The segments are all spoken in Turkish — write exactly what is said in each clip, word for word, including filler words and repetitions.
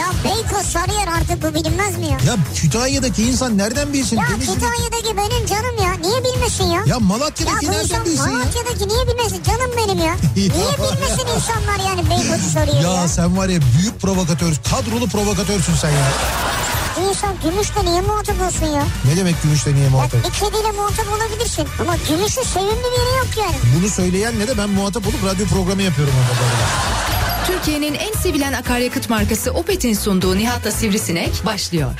Ya Beykoz Sarara artık, bu bilinmez mi ya? Ya Kütahya'daki insan nereden bilsin? Ya Deniz Kütahya'daki mi? Benim canım ya. Niye bilmesin ya? Ya Malatya'daki ya nereden bilsin Malatya'daki ya? Malatya'daki niye bilmesin? Canım benim ya. Niye bilmesin insanlar yani Beykoz'u Sarara'yı ya? Ya sen var ya, büyük provokatör, kadrolu provokatörsün sen ya. İnsan Gümüş'le niye muhatap olsun ya? Ne demek Gümüş'le niye muhatap? Ya bir kediyle muhatap olabilirsin ama Gümüş'ün sevimli biri yok yani. Bunu söyleyenle de ben muhatap olup radyo programı yapıyorum orada böyle. Türkiye'nin en sevilen akaryakıt markası Opet'in sunduğu Nihat'la Sivrisinek başlıyor.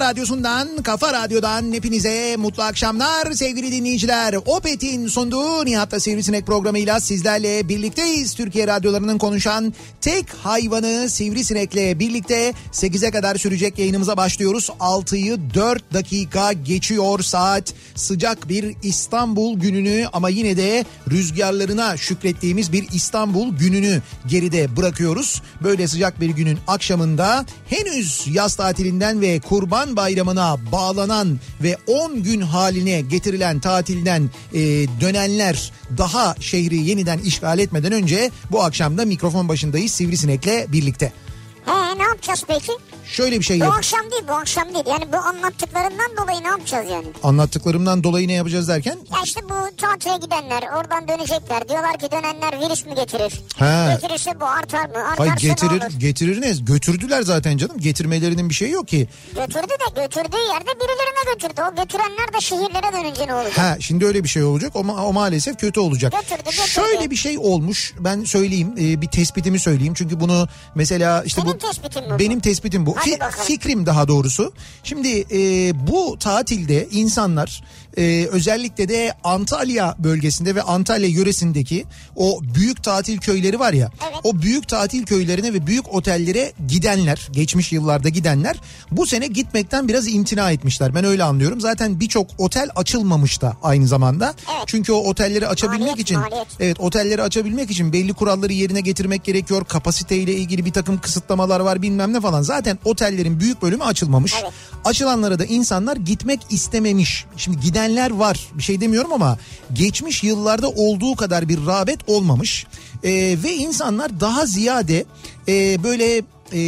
Radyosundan, Kafa Radyo'dan hepinize mutlu akşamlar sevgili dinleyiciler. Opet'in sunduğu Nihat'la Sivrisinek programıyla sizlerle birlikteyiz. Türkiye radyolarının konuşan tek hayvanı Sivrisinek'le birlikte sekize kadar sürecek yayınımıza başlıyoruz. altıyı dört dakika geçiyor saat. Sıcak bir İstanbul gününü ama yine de rüzgarlarına şükrettiğimiz bir İstanbul gününü geride bırakıyoruz. Böyle sıcak bir günün akşamında henüz yaz tatilinden ve Kurban Bayramı'na bağlanan ve on gün haline getirilen tatilden e, dönenler daha şehri yeniden işgal etmeden önce bu akşam da mikrofon başındayız Sivrisinek'le birlikte. He, ne yapacağız peki? Şöyle bir şey yapacağız. Bu akşam değil, bu akşam değil. Yani bu anlattıklarından dolayı ne yapacağız yani? Anlattıklarımdan dolayı ne yapacağız derken? Ya işte bu tatile gidenler, oradan dönecekler. Diyorlar ki dönenler virüs mü getirir? He. Getirirse bu artar mı? Artarsa Hayır, getirir, ne olur? Getirir ne? Götürdüler zaten canım. Getirmelerinin bir şeyi yok ki. Götürdü de götürdüğü yerde birilerine götürdü. O götürenler de şehirlere dönünce ne olacak? Ha, şimdi öyle bir şey olacak. O, ma- o maalesef kötü olacak. Götürdü, götürdü. Şöyle bir şey olmuş. Ben söyleyeyim. E, bir tespitimi söyleyeyim. Çünkü bunu mesela işte benim bu... Tespitim bu. Benim tespitim bu. Fi- fikrim daha doğrusu. Şimdi e, bu tatilde insanlar e, özellikle de Antalya bölgesinde ve Antalya yöresindeki o büyük tatil köyleri var ya. Evet. O büyük tatil köylerine ve büyük otellere gidenler, geçmiş yıllarda gidenler bu sene gitmekten biraz imtina etmişler. Ben öyle anlıyorum. Zaten birçok otel açılmamış da aynı zamanda. Evet. Çünkü o otelleri açabilmek maliyet, için maliyet. Evet, otelleri açabilmek için belli kuralları yerine getirmek gerekiyor. Kapasiteyle ilgili bir takım kısıtlamalar var, bilmem ne falan. Zaten otellerin büyük bölümü açılmamış. Evet. Açılanlara da insanlar gitmek istememiş. Şimdi gidenler var, bir şey demiyorum ama geçmiş yıllarda olduğu kadar bir rağbet olmamış. Ee, ve insanlar daha ziyade e, böyle... E,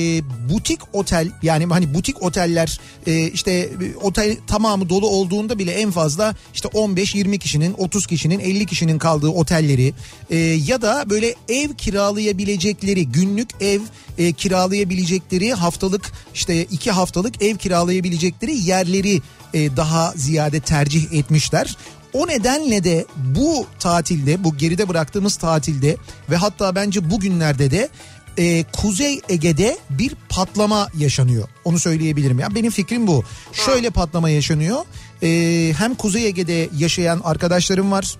butik otel, yani hani butik oteller e, işte otel tamamı dolu olduğunda bile en fazla işte on beş yirmi kişinin, otuz kişinin, elli kişinin kaldığı otelleri e, ya da böyle ev kiralayabilecekleri, günlük ev e, kiralayabilecekleri, haftalık işte iki haftalık ev kiralayabilecekleri yerleri e, daha ziyade tercih etmişler. O nedenle de bu tatilde, bu geride bıraktığımız tatilde ve hatta bence bugünlerde de Ee, Kuzey Ege'de bir patlama yaşanıyor. Onu söyleyebilirim. Ya benim fikrim bu. Şöyle patlama yaşanıyor. Ee, hem Kuzey Ege'de yaşayan arkadaşlarım var.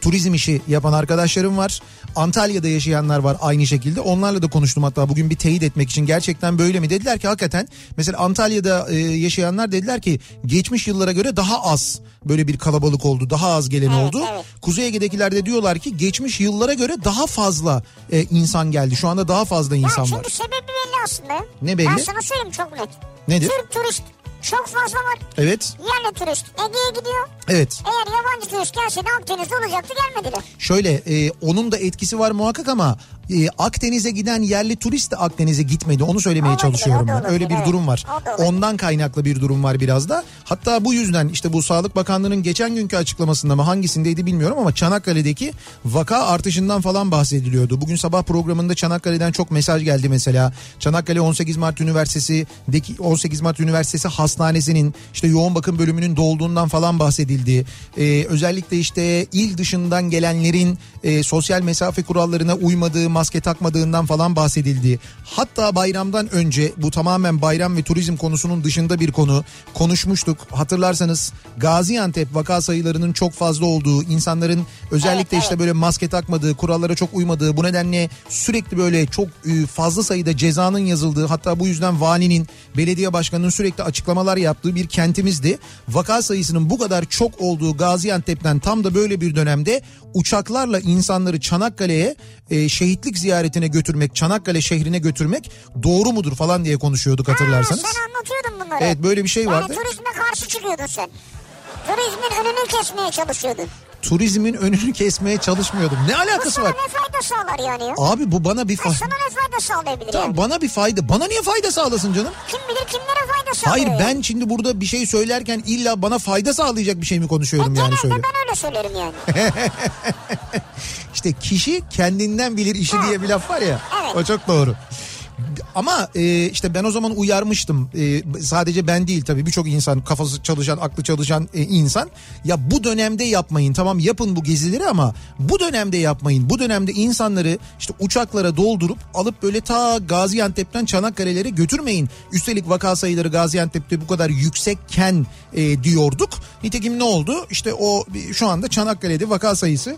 Turizm işi yapan arkadaşlarım var. Antalya'da yaşayanlar var aynı şekilde. Onlarla da konuştum hatta bugün bir teyit etmek için. Gerçekten böyle mi? Dediler ki hakikaten. Mesela Antalya'da e, yaşayanlar dediler ki geçmiş yıllara göre daha az böyle bir kalabalık oldu. Daha az gelen evet, oldu. Evet. Kuzey Ege'dekiler de diyorlar ki geçmiş yıllara göre daha fazla e, insan geldi. Şu anda daha fazla insan ya, var. Ya çünkü sebebi belli aslında. Ne belli? Ben sana söyleyeyim çok net. Nedir? Türk turist. Çok fazla var. Evet. Yerli turist Ege'ye gidiyor. Evet. Eğer yabancı turist gelse de Akdeniz'de olacaktı, gelmediler. Şöyle e, onun da etkisi var muhakkak ama e, Akdeniz'e giden yerli turist de Akdeniz'e gitmedi. Onu söylemeye olabilir, çalışıyorum. Olabilir, öyle bir evet. durum var. Ondan kaynaklı bir durum var biraz da. Hatta bu yüzden işte bu Sağlık Bakanlığı'nın geçen günkü açıklamasında mı hangisindeydi bilmiyorum ama Çanakkale'deki vaka artışından falan bahsediliyordu. Bugün sabah programında Çanakkale'den çok mesaj geldi mesela. Çanakkale on sekiz Mart Üniversitesi'deki on sekiz Mart Üniversitesi Hastanesi'nin işte yoğun bakım bölümünün dolduğundan falan bahsedildi. Ee, özellikle işte il dışından gelenlerin e, sosyal mesafe kurallarına uymadığı, maske takmadığından falan bahsedildi. Hatta bayramdan önce, bu tamamen bayram ve turizm konusunun dışında bir konu, konuşmuştuk. Hatırlarsanız Gaziantep vaka sayılarının çok fazla olduğu, insanların özellikle evet, işte evet. böyle maske takmadığı, kurallara çok uymadığı, bu nedenle sürekli böyle çok fazla sayıda cezanın yazıldığı, hatta bu yüzden valinin, belediye başkanının sürekli açıklamalar yaptığı bir kentimizdi. Vaka sayısının bu kadar çok olduğu Gaziantep'ten tam da böyle bir dönemde uçaklarla insanları Çanakkale'ye e, şehitlik ziyaretine götürmek, Çanakkale şehrine götürmek doğru mudur falan diye konuşuyorduk hatırlarsanız. Ha, sen anlatıyordun bunları. Evet, böyle bir şey yani vardı. Yani turizme karşı çıkıyordun sen. Turizmin önünü kesmeye çalışıyordun. Turizmin önünü kesmeye çalışmıyordum. Ne alakası bu var? Bu sana ne fayda sağlar yani? Ya? Abi bu bana bir fayda... Sana ne fayda sağlayabilir tamam, yani? Bana bir fayda... Bana niye fayda sağlasın canım? Kim bilir kimlere fayda sağlıyor? Hayır, ben şimdi burada bir şey söylerken illa bana fayda sağlayacak bir şey mi konuşuyorum e, yani? Genelde ben öyle söylerim yani. İşte kişi kendinden bilir işi ha. diye bir laf var ya. Evet. O çok doğru. Ama e, işte ben o zaman uyarmıştım, e, sadece ben değil tabii, birçok insan, kafası çalışan, aklı çalışan e, insan, ya bu dönemde yapmayın, tamam yapın bu gezileri ama bu dönemde yapmayın, bu dönemde insanları işte uçaklara doldurup alıp böyle ta Gaziantep'ten Çanakkale'lere götürmeyin, üstelik vaka sayıları Gaziantep'te bu kadar yüksekken e, diyorduk. Nitekim ne oldu? İşte o şu anda Çanakkale'de vaka sayısı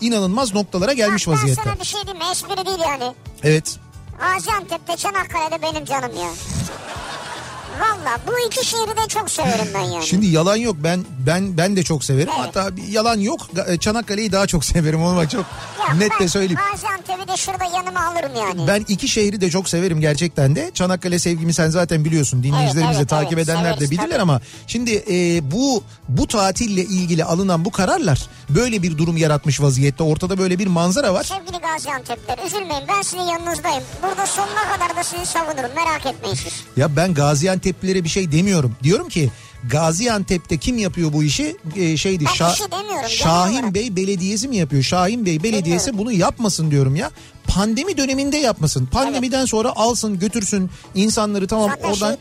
inanılmaz noktalara gelmiş vaziyette. Ben sana bir şey diyeyim mi? Espri değil yani. Evet. Gaziantep'te, Çanakkale'de benim canım ya. Valla bu iki şehri de çok severim ben yani. Şimdi yalan yok, ben ben ben de çok severim. Evet. Hatta yalan yok, Çanakkale'yi daha çok severim, onu çok ya net de söyleyeyim. Gaziantep'i de şurada yanıma alırım yani. Ben iki şehri de çok severim gerçekten de. Çanakkale sevgimi sen zaten biliyorsun, dinleyicilerimiz evet, evet, de takip evet, edenler severiz, de bilirler tabii. Ama şimdi e, bu bu tatille ilgili alınan bu kararlar böyle bir durum yaratmış vaziyette, ortada böyle bir manzara var. Sevgili Gaziantep'ler, üzülmeyin, ben sizin yanınızdayım. Burada sonuna kadar da sizi savunurum, merak etmeyin siz. Ya ben Gaziantep Gaziantep'lere bir şey demiyorum. Diyorum ki Gaziantep'te kim yapıyor bu işi? Ee, şeydi. Şa- Şahin Bey Belediyesi mi yapıyor? Şahin Bey Belediyesi bilmiyorum. Bunu yapmasın diyorum ya. Pandemi döneminde yapmasın. Pandemiden evet. sonra alsın götürsün insanları, tamam zaten oradan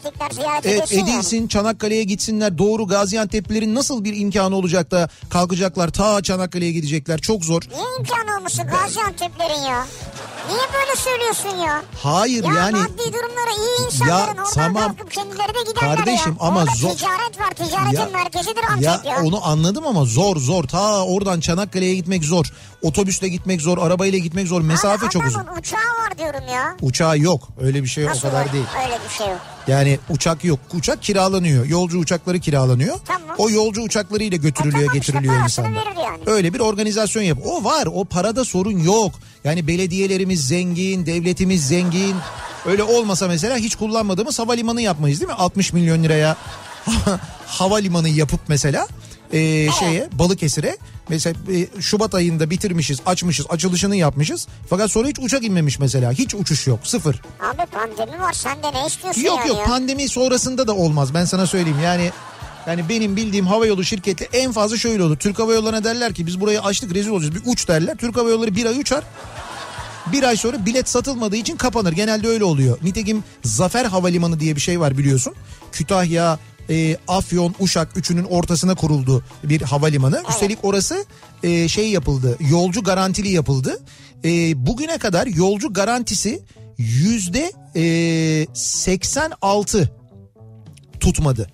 evet, edilsin yani. Çanakkale'ye gitsinler. Doğru, Gaziantep'lilerin nasıl bir imkanı olacak da kalkacaklar ta Çanakkale'ye gidecekler, çok zor. Niye imkanı olmuşsun Gaziantep'lerin ya? Niye böyle söylüyorsun ya? Hayır ya, yani. Ya maddi durumları iyi insanların ya, oradan tamam, kalkıp kendileri de giderler kardeşim, ya. Ama orada zor. Ticaret var, ticaretin ya, merkezidir Antep ya, ya. Onu anladım ama zor zor. Ta oradan Çanakkale'ye gitmek zor. Otobüsle gitmek zor, arabayla gitmek zor. Mesafe abi, çok uzun. Uçağı var diyorum ya. Uçağı yok. Öyle bir şey nasıl o kadar var? Değil. Öyle bir şey yok. Yani uçak yok. Uçak kiralanıyor. Yolcu uçakları kiralanıyor. Tamam. O yolcu uçaklarıyla götürülüyor, e, tamam, getiriliyor işte, insanlar. Yani. Öyle bir organizasyon yap. O var. O parada sorun yok. Yani belediyelerimiz zengin, devletimiz zengin. Öyle olmasa mesela hiç kullanmadığımız havalimanı yapmayız değil mi? altmış milyon liraya havalimanı yapıp mesela e, evet. şeye, Balıkesir'e. Mesela e, Şubat ayında bitirmişiz, açmışız, açılışını yapmışız. Fakat sonra hiç uçak inmemiş mesela. Hiç uçuş yok, sıfır. Abi pandemi var, sen de ne istiyorsun yok, yani? Yok yok, pandemi sonrasında da olmaz, ben sana söyleyeyim. Yani yani benim bildiğim havayolu şirketi en fazla şöyle olur. Türk Hava Yolları'na derler ki biz burayı açtık, rezil olacağız, bir uç derler. Türk Hava Yolları bir ay uçar. Bir ay sonra bilet satılmadığı için kapanır. Genelde öyle oluyor. Nitekim Zafer Havalimanı diye bir şey var biliyorsun. Kütahya, E, Afyon, Uşak üçünün ortasına kuruldu bir havalimanı. Evet. Üstelik orası e, şey yapıldı, yolcu garantili yapıldı. E, bugüne kadar yolcu garantisi yüzde e, seksen altı tutmadı.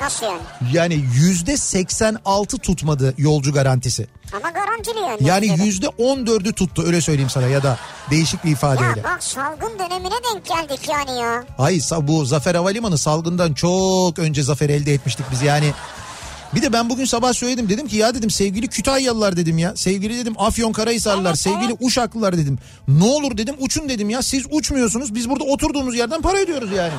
Nasıl yani? Yani yüzde seksen altı tutmadı yolcu garantisi. Ama garantili yani. Yani yüzde on dördü tuttu, öyle söyleyeyim sana, ya da değişik bir ifadeyle. Ya bak, salgın dönemine denk geldik yani ya. Hayır, bu Zafer Havalimanı salgından çok önce zafer elde etmiştik biz yani. Bir de ben bugün sabah söyledim, dedim ki ya dedim sevgili Kütahyalılar dedim ya. Sevgili dedim Afyonkarahisarlılar, evet, sevgili evet. Uşaklılar dedim. Ne olur dedim uçun dedim ya, siz uçmuyorsunuz, biz burada oturduğumuz yerden para ödüyoruz yani.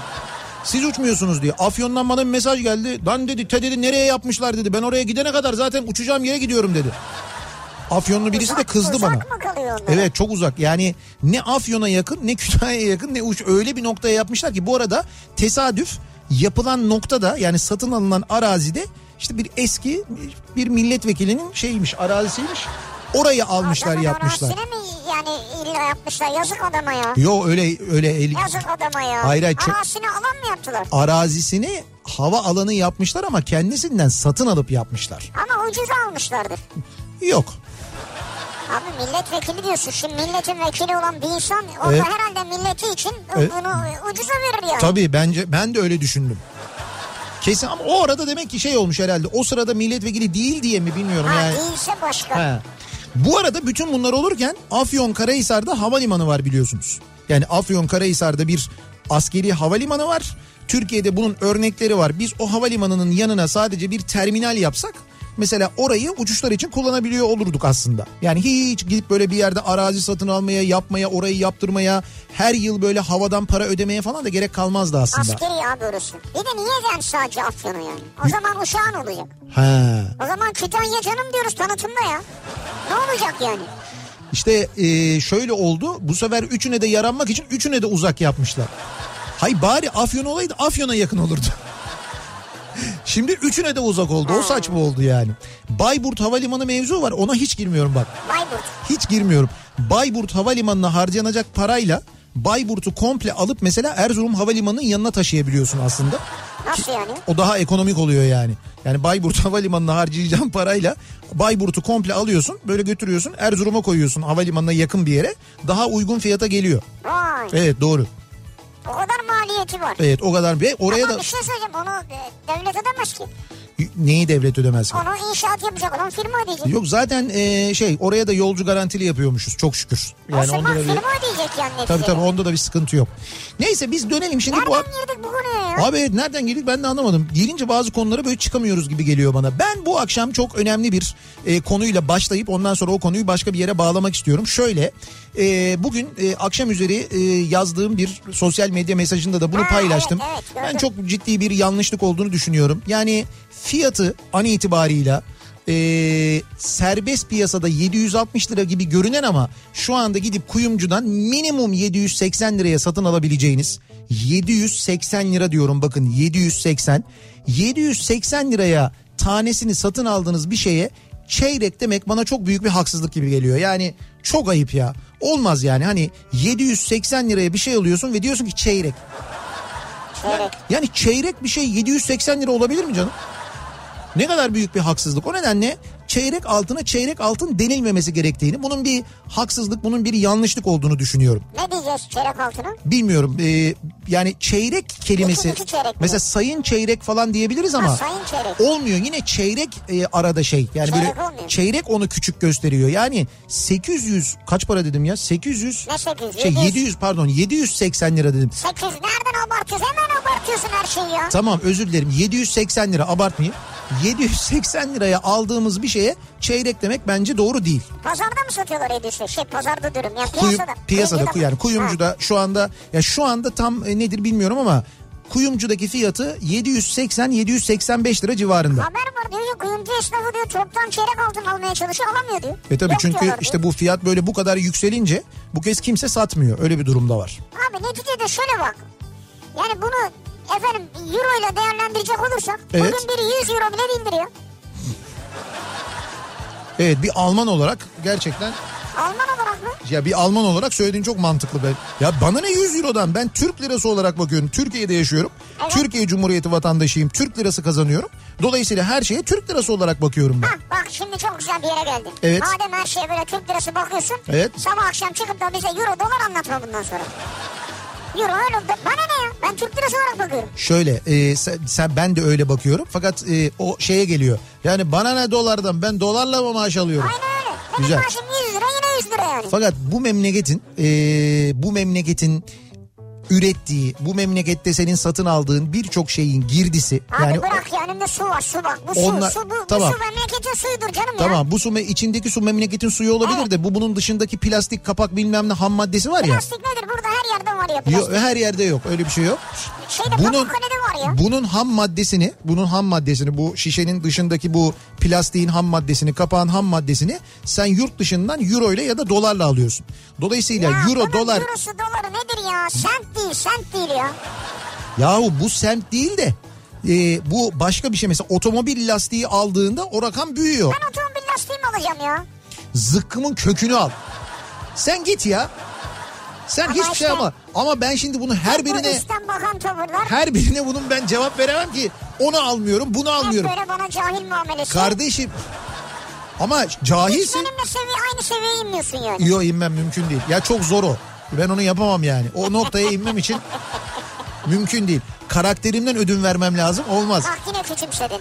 Siz uçmuyorsunuz diye. Afyon'dan bana bir mesaj geldi. Lan dedi, te dedi nereye yapmışlar dedi. Ben oraya gidene kadar zaten uçacağım yere gidiyorum dedi. Afyonlu birisi de kızdı uzak bana. Uzak mı kalıyor onlara? Evet, çok uzak. Yani ne Afyon'a yakın, ne Kütahya'ya yakın, ne uç, öyle bir noktaya yapmışlar ki. Bu arada tesadüf yapılan noktada, yani satın alınan arazide işte bir eski bir milletvekilinin şeymiş, arazisiymiş. Orayı almışlar, adamın yapmışlar. Adamın arazisine mi yani illa yapmışlar? Yazık adama ya. Yo öyle öyle. Yazık adama ya. Hayır, arazisine çok... alan mı yaptılar? Arazisini hava alanı yapmışlar ama kendisinden satın alıp yapmışlar. Ama ucuza almışlardır. Yok. Abi milletvekili diyorsun. Şimdi milletin vekili olan bir insan orada evet, herhalde milleti için evet, bunu ucuza verir yani. Tabii, bence ben de öyle düşündüm. Kesin, ama o arada demek ki şey olmuş herhalde. O sırada milletvekili değil diye mi bilmiyorum ha, yani. Ha, değilse başka. Ha. Bu arada bütün bunlar olurken Afyonkarahisar'da havalimanı var biliyorsunuz. Yani Afyonkarahisar'da bir askeri havalimanı var. Türkiye'de bunun örnekleri var. Biz o havalimanının yanına sadece bir terminal yapsak mesela orayı uçuşlar için kullanabiliyor olurduk aslında. Yani hiç gidip böyle bir yerde arazi satın almaya, yapmaya, orayı yaptırmaya, her yıl böyle havadan para ödemeye falan da gerek kalmazdı aslında. Askeri abi orası. Bir de niye yani sadece Afyon'u yani? O y- zaman uşağın olacak. He. O zaman Kütahya canım diyoruz tanıtımda ya. Ne olacak yani? İşte e, şöyle oldu. Bu sefer üçüne de yaranmak için üçüne de uzak yapmışlar. Hay bari Afyon olaydı, Afyon'a yakın olurdu. Şimdi üçüne de uzak oldu. O saçma oldu yani. Bayburt Havalimanı mevzu var. Ona hiç girmiyorum bak. Bayburt. Hiç girmiyorum. Bayburt Havalimanı'na harcanacak parayla Bayburt'u komple alıp mesela Erzurum Havalimanı'nın yanına taşıyabiliyorsun aslında. Nasıl yani? O daha ekonomik oluyor yani. Yani Bayburt Havalimanı'na harcayacağın parayla Bayburt'u komple alıyorsun. Böyle götürüyorsun. Erzurum'a koyuyorsun, havalimanına yakın bir yere. Daha uygun fiyata geliyor. Vay. Evet, doğru. O kadar maliyeti var. Evet, o kadar. Ve oraya ama da... bir şey söyleyeceğim, onu devlet ödemez ki. Neyi devlet ödemez ki? Onu inşaat yapacak olan firma ödeyecek. Yok zaten e, şey oraya da yolcu garantili yapıyormuşuz çok şükür. Yani aslında firma bir... ödeyecek yani. Tabii tabii, tabii onda da bir sıkıntı yok. Neyse biz dönelim şimdi. Nereden bu... girdik bu konuya ya? Abi evet, nereden girdik ben de anlamadım. Girince bazı konulara böyle çıkamıyoruz gibi geliyor bana. Ben bu akşam çok önemli bir e, konuyla başlayıp ondan sonra o konuyu başka bir yere bağlamak istiyorum. Şöyle e, bugün e, akşam üzeri e, yazdığım bir sosyal medya mesajında da bunu ha, paylaştım. Evet, evet, ben çok ciddi bir yanlışlık olduğunu düşünüyorum. Yani... fiyatı an itibarıyla e, serbest piyasada yedi yüz altmış lira gibi görünen ama şu anda gidip kuyumcudan minimum yedi yüz seksen liraya satın alabileceğiniz, yedi yüz seksen lira diyorum bakın, yedi yüz seksen yedi yüz seksen liraya tanesini satın aldığınız bir şeye çeyrek demek bana çok büyük bir haksızlık gibi geliyor. Yani çok ayıp ya, olmaz yani. Hani yedi yüz seksen liraya bir şey alıyorsun ve diyorsun ki çeyrek. Çeyrek. Yani çeyrek bir şey yedi yüz seksen lira olabilir mi canım? Ne kadar büyük bir haksızlık. O nedenle çeyrek altına çeyrek altın denilmemesi gerektiğini, bunun bir haksızlık, bunun bir yanlışlık olduğunu düşünüyorum. Ne diyeceğiz çeyrek altına? Bilmiyorum. Ee, yani çeyrek kelimesi. İki, iki çeyrek mesela mi? Sayın çeyrek falan diyebiliriz ama. Ha, sayın çeyrek. Olmuyor. Yine çeyrek e, arada şey. Yani çeyrek böyle olmuyor. Çeyrek onu küçük gösteriyor. Yani sekiz yüz kaç para dedim ya? sekiz yüz. Ne sekiz yüz? Şey, yedi yüz. yedi yüz pardon, yedi yüz seksen lira dedim. sekiz nereden abartıyorsun? Hemen abartıyorsun her şeyi ya. Tamam, özür dilerim. yedi yüz seksen lira abartmayayım. yedi yüz seksen liraya aldığımız bir şeye çeyrek demek bence doğru değil. Pazarda mı satıyorlar yedi yüz? Şey pazarda diyorum yani piyasada. Kuyu, piyasada kuyumcu yani kuyumcuda ha. Şu anda ya şu anda tam e, nedir bilmiyorum ama kuyumcudaki fiyatı yedi yüz seksen yedi yüz seksen beş lira civarında. Haber var diyor ki kuyumcu esnafı diyor toptan çeyrek altın almaya çalışıyor, alamıyor diyor. E tabii, yok çünkü işte bu fiyat böyle bu kadar yükselince bu kez kimse satmıyor, öyle bir durumda var. Abi neticede şöyle bak yani bunu efendim euro ile değerlendirecek olursak evet, bugün biri yüz euro bile bindiriyor. Evet, bir Alman olarak gerçekten... Alman olarak mı? Ya bir Alman olarak söylediğin çok mantıklı be. Ya bana ne yüz eurodan, ben Türk lirası olarak bakıyorum. Türkiye'de yaşıyorum. Evet. Türkiye Cumhuriyeti vatandaşıyım. Türk lirası kazanıyorum. Dolayısıyla her şeye Türk lirası olarak bakıyorum ben. Ha, bak şimdi çok güzel bir yere geldin. Evet. Madem her şeye böyle Türk lirası bakıyorsun. Evet. Sabah akşam çıkıp da bize euro dolar anlatma bundan sonra. Euro öyle, bana ne ya? Ben Türk lirası olarak bakıyorum. Şöyle e, sen, sen ben de öyle bakıyorum. Fakat e, o şeye geliyor. Yani bana ne dolardan, ben dolarla mı maaş alıyorum? Aynen öyle. Benim güzel maaşım yüz lira, yine yüz lira yani. Fakat bu memleketin e, bu memleketin ürettiği, bu memlekette senin satın aldığın birçok şeyin girdisi. Abi yani bırak ya, önümde su var, su bak. Bu su, onlar, su bu, tamam, bu su memleketin suyudur canım tamam, ya. Tamam, bu su içindeki su memleketin suyu olabilir evet, de bu bunun dışındaki plastik kapak bilmem ne ham maddesi var plastik ya. Plastik nedir? Burada her yerde var ya plastik. Yok, her yerde yok, öyle bir şey yok. Şeyde, bunun, bunun ham maddesini, bunun ham maddesini, bu şişenin dışındaki bu plastiğin ham maddesini, kapağın ham maddesini sen yurt dışından euro ile ya da dolarla alıyorsun. Dolayısıyla ya, euro dolar. Eurosu doları nedir ya? Sent değil, sent değil ya. Yahu bu sent değil de e, bu başka bir şey. Mesela otomobil lastiği aldığında o rakam büyüyor. Ben otomobil lastiği mi alacağım ya? Zıkkımın kökünü al. Sen git ya. Sen ama hiçbir işte, şey ama ama ben şimdi bunu her birine her birine bunun ben cevap veremem ki, onu almıyorum, bunu almıyorum. Hep böyle bana cahil muamelesi. Kardeşim ama cahilsin. Hiç benimle seviye, aynı seviyeye inmiyorsun yani. Yok, inmem mümkün değil. Ya çok zor o. Ben onu yapamam yani. O noktaya inmem için mümkün değil. Karakterimden ödün vermem lazım, olmaz. Ah, yine küçümsedin.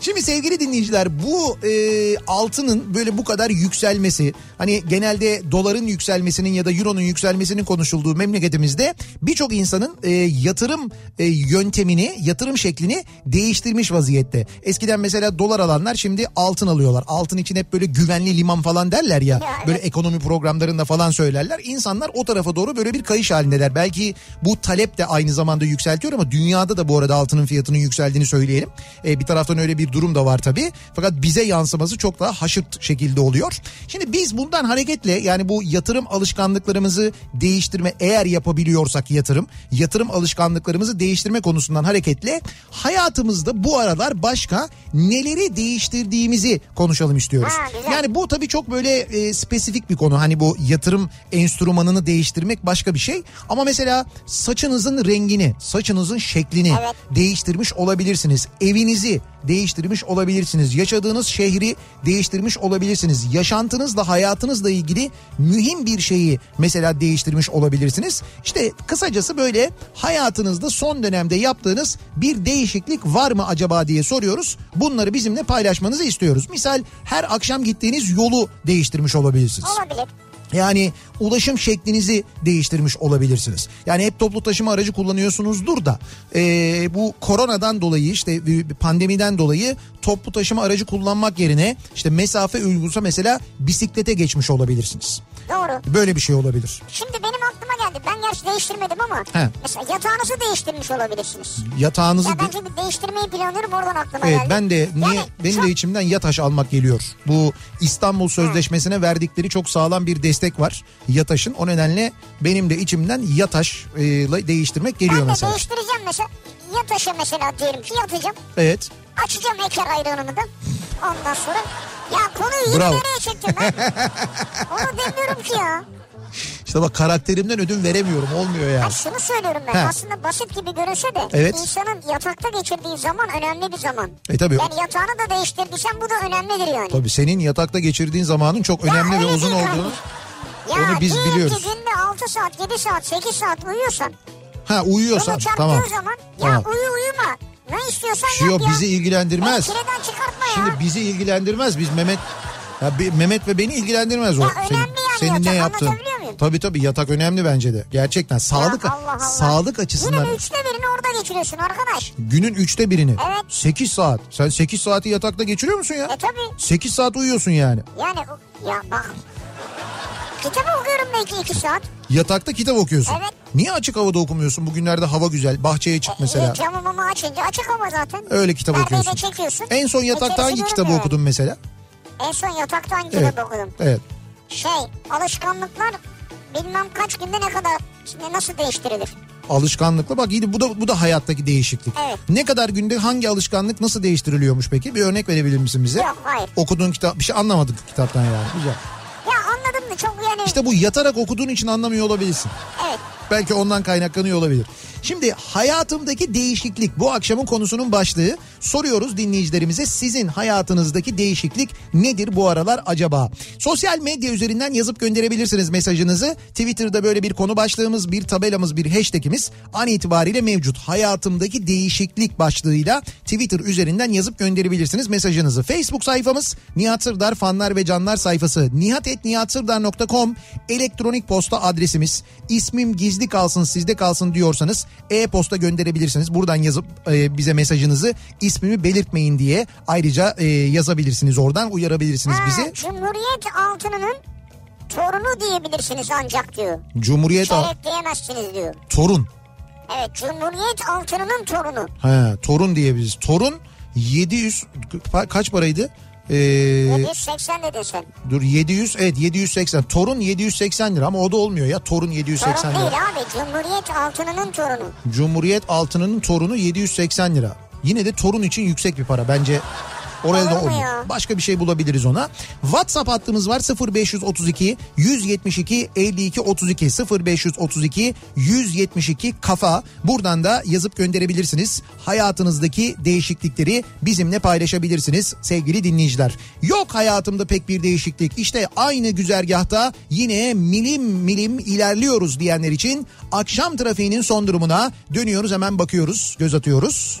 Şimdi sevgili dinleyiciler, bu e, altının böyle bu kadar yükselmesi, hani genelde doların yükselmesinin ya da euronun yükselmesinin konuşulduğu memleketimizde birçok insanın e, yatırım e, yöntemini, yatırım şeklini değiştirmiş vaziyette. Eskiden mesela dolar alanlar şimdi altın alıyorlar. Altın için hep böyle güvenli liman falan derler ya, yani böyle ekonomi programlarında falan söylerler. İnsanlar o tarafa doğru böyle bir kayış halindeler. Belki bu talep de aynı zamanda yükseltiyor ama dünyada da bu arada altının fiyatının yükseldiğini söyleyelim. E, bir taraftan öyle bir durum da var tabii. Fakat bize yansıması çok daha haşırt şekilde oluyor. Şimdi biz bundan hareketle, yani bu yatırım alışkanlıklarımızı değiştirme, eğer yapabiliyorsak yatırım, yatırım alışkanlıklarımızı değiştirme konusundan hareketle hayatımızda bu aralar başka neleri değiştirdiğimizi konuşalım istiyoruz. Ha, yani bu tabii çok böyle e, spesifik bir konu. Hani bu yatırım enstrümanını değiştirmek başka bir şey. Ama mesela saçınızın rengini, saçınızın şeklini, evet, değiştirmiş olabilirsiniz. Evinizi değiştirmiş olabilirsiniz. Yaşadığınız şehri değiştirmiş olabilirsiniz. Yaşantınızla, hayatınızla ilgili mühim bir şeyi mesela değiştirmiş olabilirsiniz. İşte kısacası böyle hayatınızda son dönemde yaptığınız bir değişiklik var mı acaba diye soruyoruz. Bunları bizimle paylaşmanızı istiyoruz. Misal her akşam gittiğiniz yolu değiştirmiş olabilirsiniz. Olabilir. Yani ulaşım şeklinizi değiştirmiş olabilirsiniz. Yani hep toplu taşıma aracı kullanıyorsunuzdur da e, bu koronadan dolayı, işte pandemiden dolayı toplu taşıma aracı kullanmak yerine işte mesafe uygunsa mesela bisiklete geçmiş olabilirsiniz. Doğru. Böyle bir şey olabilir. Şimdi benim aklıma geldi. Ben gerçi değiştirmedim ama He. mesela yatağınızı değiştirmiş olabilirsiniz. Yatağınızı... Ya bence bir değiştirmeyi planlıyorum, oradan aklıma evet, geldi. Evet, ben de niye, yani benim çok... de içimden yataş almak geliyor. Bu İstanbul Sözleşmesi'ne He. verdikleri çok sağlam bir destek var yataşın. O nedenle benim de içimden yataşla e, değiştirmek geliyor ben mesela. Ben de değiştireceğim mesela. Yataşa mesela diyelim ki yatacağım. Evet. Açacağım eker ayranını da. Ondan sonra... Ya konuyu yine nereye çektim ben? Onu demiyorum ki ya. İşte bak, karakterimden ödün veremiyorum, olmuyor yani. Ya şunu söylüyorum ben, ha. aslında basit gibi görünse de evet. insanın yatakta geçirdiği zaman önemli bir zaman. E tabii. Yani yatağını da değiştirdiysen bu da önemlidir yani. Tabii, senin yatakta geçirdiğin zamanın çok ya önemli ve uzun olduğunu onu biz biliyoruz. Ya günde altı saat, yedi saat, sekiz saat uyuyorsan. Ha uyuyorsan bunu tamam. Bunu zaman ya tamam. uyu uyuma. Ne istiyorsan şey yap ya. Bizi ilgilendirmez. Kireden çıkartma ya. Şimdi bizi ilgilendirmez. Biz Mehmet ya be, Mehmet ve beni ilgilendirmez o. Ya senin yani senin yatak, ne yaptın? Tabii tabii yatak önemli bence de. Gerçekten sağlık ya, Allah Allah. sağlık açısından. Günün üçte birini orada geçiriyorsun arkadaş. Günün üçte birini. Evet. sekiz saat. Sen sekiz saati yatakta geçiriyor musun ya? E tabii. sekiz saat uyuyorsun yani. Yani ya bak. Kitap okuyorum belki iki saat. Yatakta kitap okuyorsun. Evet. Niye açık havada okumuyorsun? Bugünlerde hava güzel. Bahçeye çık mesela. E, camımı açınca açık hava zaten. Öyle kitap okuyorsun. Çekiyorsun. En son yatakta hangi kitabı yani. okudun mesela? En son yatakta hangi evet. kitabı okudum? Evet. Şey, alışkanlıklar bilmem kaç günde ne kadar, şimdi nasıl değiştirilir? Alışkanlıkla bak, bu da bu da hayattaki değişiklik. Evet. Ne kadar günde hangi alışkanlık nasıl değiştiriliyormuş peki? Bir örnek verebilir misin bize? Yok, hayır. Okuduğun kitap, bir şey anlamadık kitaptan yani. Güzel. Çok yani... İşte bu yatarak okuduğun için anlamıyor olabilirsin. Evet. Belki ondan kaynaklanıyor olabilir. Şimdi hayatımdaki değişiklik bu akşamın konusunun başlığı. Soruyoruz dinleyicilerimize, sizin hayatınızdaki değişiklik nedir bu aralar acaba? Sosyal medya üzerinden yazıp gönderebilirsiniz mesajınızı. Twitter'da böyle bir konu başlığımız, bir tabelamız, bir hashtagimiz an itibariyle mevcut. Hayatımdaki değişiklik başlığıyla Twitter üzerinden yazıp gönderebilirsiniz mesajınızı. Facebook sayfamız Nihat Sırdar Fanlar ve Canlar sayfası. nihat et nihat sırdar nokta com elektronik posta adresimiz. İsmim gizli kalsın, sizde kalsın diyorsanız e-posta gönderebilirsiniz. Buradan yazıp e, bize mesajınızı, ismimi belirtmeyin diye ayrıca e, yazabilirsiniz, oradan uyarabilirsiniz ha, bizi. Cumhuriyet altınının torunu diyebilirsiniz ancak diyor. Cumhuriyet altını. Çeyrek al- diyemezsiniz diyor. Torun. Evet, Cumhuriyet altınının torunu. He, torun diye biz. Torun yedi yüz kaç paraydı? Ee, yedi yüz seksen ne diyorsun? Dur yedi yüz, evet yedi yüz seksen. Torun yedi yüz seksen lira ama o da olmuyor ya. Torun yedi yüz seksen torun lira. Torun değil abi, Cumhuriyet altınının torunu. Cumhuriyet altınının torunu yedi yüz seksen lira. Yine de torun için yüksek bir para bence. Oraya da olur. Başka bir şey bulabiliriz ona. WhatsApp hattımız var sıfır beş otuz iki yüz yetmiş iki elli iki otuz iki sıfır beş otuz iki yüz yetmiş iki kafa. Buradan da yazıp gönderebilirsiniz. Hayatınızdaki değişiklikleri bizimle paylaşabilirsiniz sevgili dinleyiciler. Yok hayatımda pek bir değişiklik. İşte aynı güzergahta yine milim milim ilerliyoruz diyenler için akşam trafiğinin son durumuna dönüyoruz. Hemen bakıyoruz, göz atıyoruz.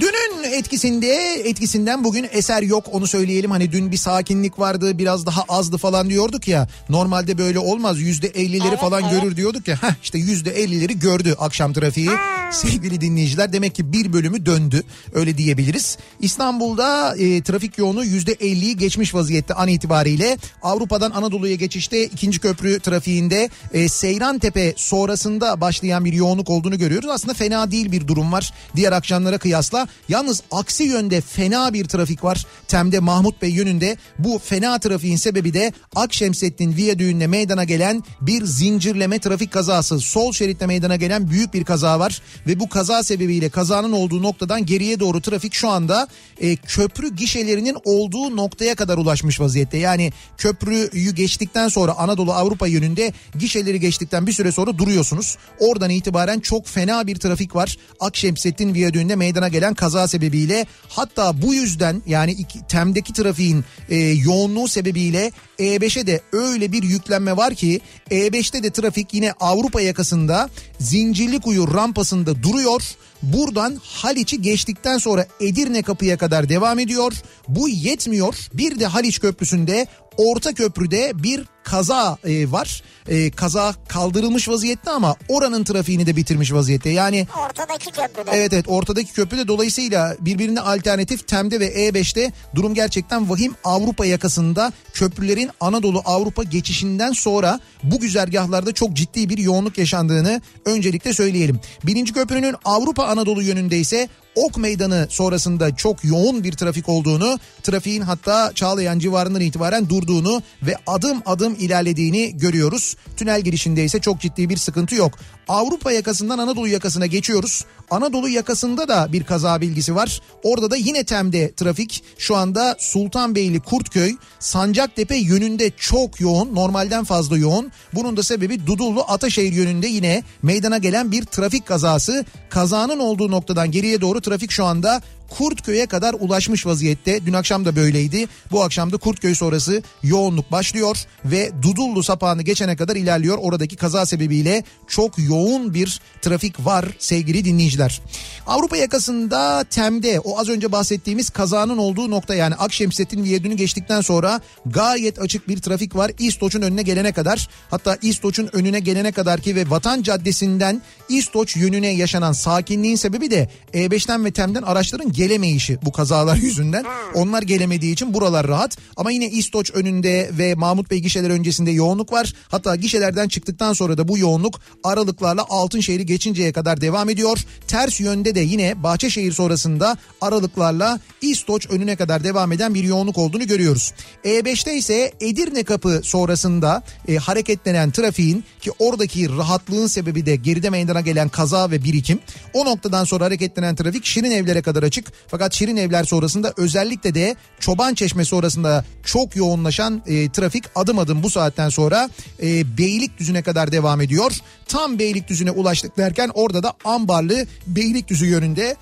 Dünün etkisinde etkisinden bugün eser yok, onu söyleyelim. Hani dün bir sakinlik vardı, biraz daha azdı falan diyorduk ya. Normalde böyle olmaz, yüzde ellileri evet, falan evet. görür diyorduk ya. Heh, işte yüzde ellileri gördü akşam trafiği. Sevgili dinleyiciler, demek ki bir bölümü döndü, öyle diyebiliriz. İstanbul'da e, trafik yoğunluğu yüzde elliyi geçmiş vaziyette an itibariyle. Avrupa'dan Anadolu'ya geçişte ikinci köprü trafiğinde e, Seyrantepe sonrasında başlayan bir yoğunluk olduğunu görüyoruz. Aslında fena değil bir durum var diğer akşamlara kıyasla. Yalnız aksi yönde fena bir trafik var. Tem'de Mahmut Bey yönünde. Bu fena trafiğin sebebi de Akşemseddin Viyadüğü'nde meydana gelen bir zincirleme trafik kazası. Sol şeritte meydana gelen büyük bir kaza var. Ve bu kaza sebebiyle kazanın olduğu noktadan geriye doğru trafik şu anda e, köprü gişelerinin olduğu noktaya kadar ulaşmış vaziyette. Yani köprüyü geçtikten sonra Anadolu Avrupa yönünde gişeleri geçtikten bir süre sonra duruyorsunuz. Oradan itibaren çok fena bir trafik var. Akşemseddin Viyadüğü'nde meydana gelen kaza sebebiyle, hatta bu yüzden yani iki, Tem'deki trafiğin e, yoğunluğu sebebiyle E beşe de öyle bir yüklenme var ki E beşte de trafik yine Avrupa yakasında Zincirlikuyu rampasında duruyor. Buradan Haliç'i geçtikten sonra Edirne kapıya kadar devam ediyor. Bu yetmiyor. Bir de Haliç Köprüsü'nde Ortaköprü'de bir kaza e, var. E, kaza kaldırılmış vaziyette ama oranın trafiğini de bitirmiş vaziyette. Yani ortadaki köprüde. Evet evet, ortadaki köprüde. Dolayısıyla birbirine alternatif Tem'de ve E beşte durum gerçekten vahim. Avrupa yakasında köprülerin Anadolu Avrupa geçişinden sonra bu güzergahlarda çok ciddi bir yoğunluk yaşandığını öncelikle söyleyelim. Birinci köprünün Avrupa Anadolu yönünde ise Ok Meydanı sonrasında çok yoğun bir trafik olduğunu, trafiğin hatta Çağlayan civarından itibaren durduğunu ve adım adım ilerlediğini görüyoruz. Tünel girişinde ise çok ciddi bir sıkıntı yok. Avrupa yakasından Anadolu yakasına geçiyoruz. Anadolu yakasında da bir kaza bilgisi var. Orada da yine Tem'de trafik şu anda Sultanbeyli, Kurtköy, Sancaktepe yönünde çok yoğun, normalden fazla yoğun. Bunun da sebebi Dudullu, Ataşehir yönünde yine meydana gelen bir trafik kazası. Kazanın olduğu noktadan geriye doğru trafik şu anda Kurtköy'e kadar ulaşmış vaziyette. Dün akşam da böyleydi. Bu akşam da Kurtköy sonrası yoğunluk başlıyor ve Dudullu sapağını geçene kadar ilerliyor. Oradaki kaza sebebiyle çok yoğun bir trafik var sevgili dinleyiciler. Avrupa yakasında Tem'de o az önce bahsettiğimiz kazanın olduğu nokta, yani Akşemseddin Viyadüğü'nü geçtikten sonra gayet açık bir trafik var. İstoç'un önüne gelene kadar, hatta İstoç'un önüne gelene kadar ki ve Vatan Caddesi'nden İstoç yönüne yaşanan sakinliğin sebebi de E beşten ve Tem'den araçların gelemeyişi bu kazalar yüzünden. Onlar gelemediği için buralar rahat. Ama yine İstoç önünde ve Mahmut Bey gişeler öncesinde yoğunluk var. Hatta gişelerden çıktıktan sonra da bu yoğunluk aralıklarla Altınşehir'i geçinceye kadar devam ediyor. Ters yönde de yine Bahçeşehir sonrasında aralıklarla İstoç önüne kadar devam eden bir yoğunluk olduğunu görüyoruz. E beşte ise Edirne kapı sonrasında e, hareketlenen trafiğin, ki oradaki rahatlığın sebebi de geride meydana gelen kaza ve birikim. O noktadan sonra hareketlenen trafik Şirin Evler'e kadar açık. Fakat Şirin Evler sonrasında özellikle de Çoban Çeşme sonrasında çok yoğunlaşan e, trafik adım adım bu saatten sonra e, Beylikdüzü'ne kadar devam ediyor. Tam Beylikdüzü'ne ulaştık derken orada da Ambarlı Beylikdüzü yönünde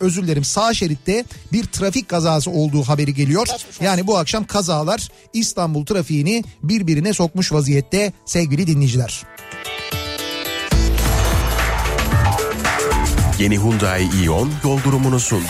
özür dilerim sağ şeritte bir trafik kazası olduğu haberi geliyor. Yani bu akşam kazalar İstanbul trafiğini birbirine sokmuş vaziyette sevgili dinleyiciler. Yeni Hyundai Ioniq yol durumunu sundu.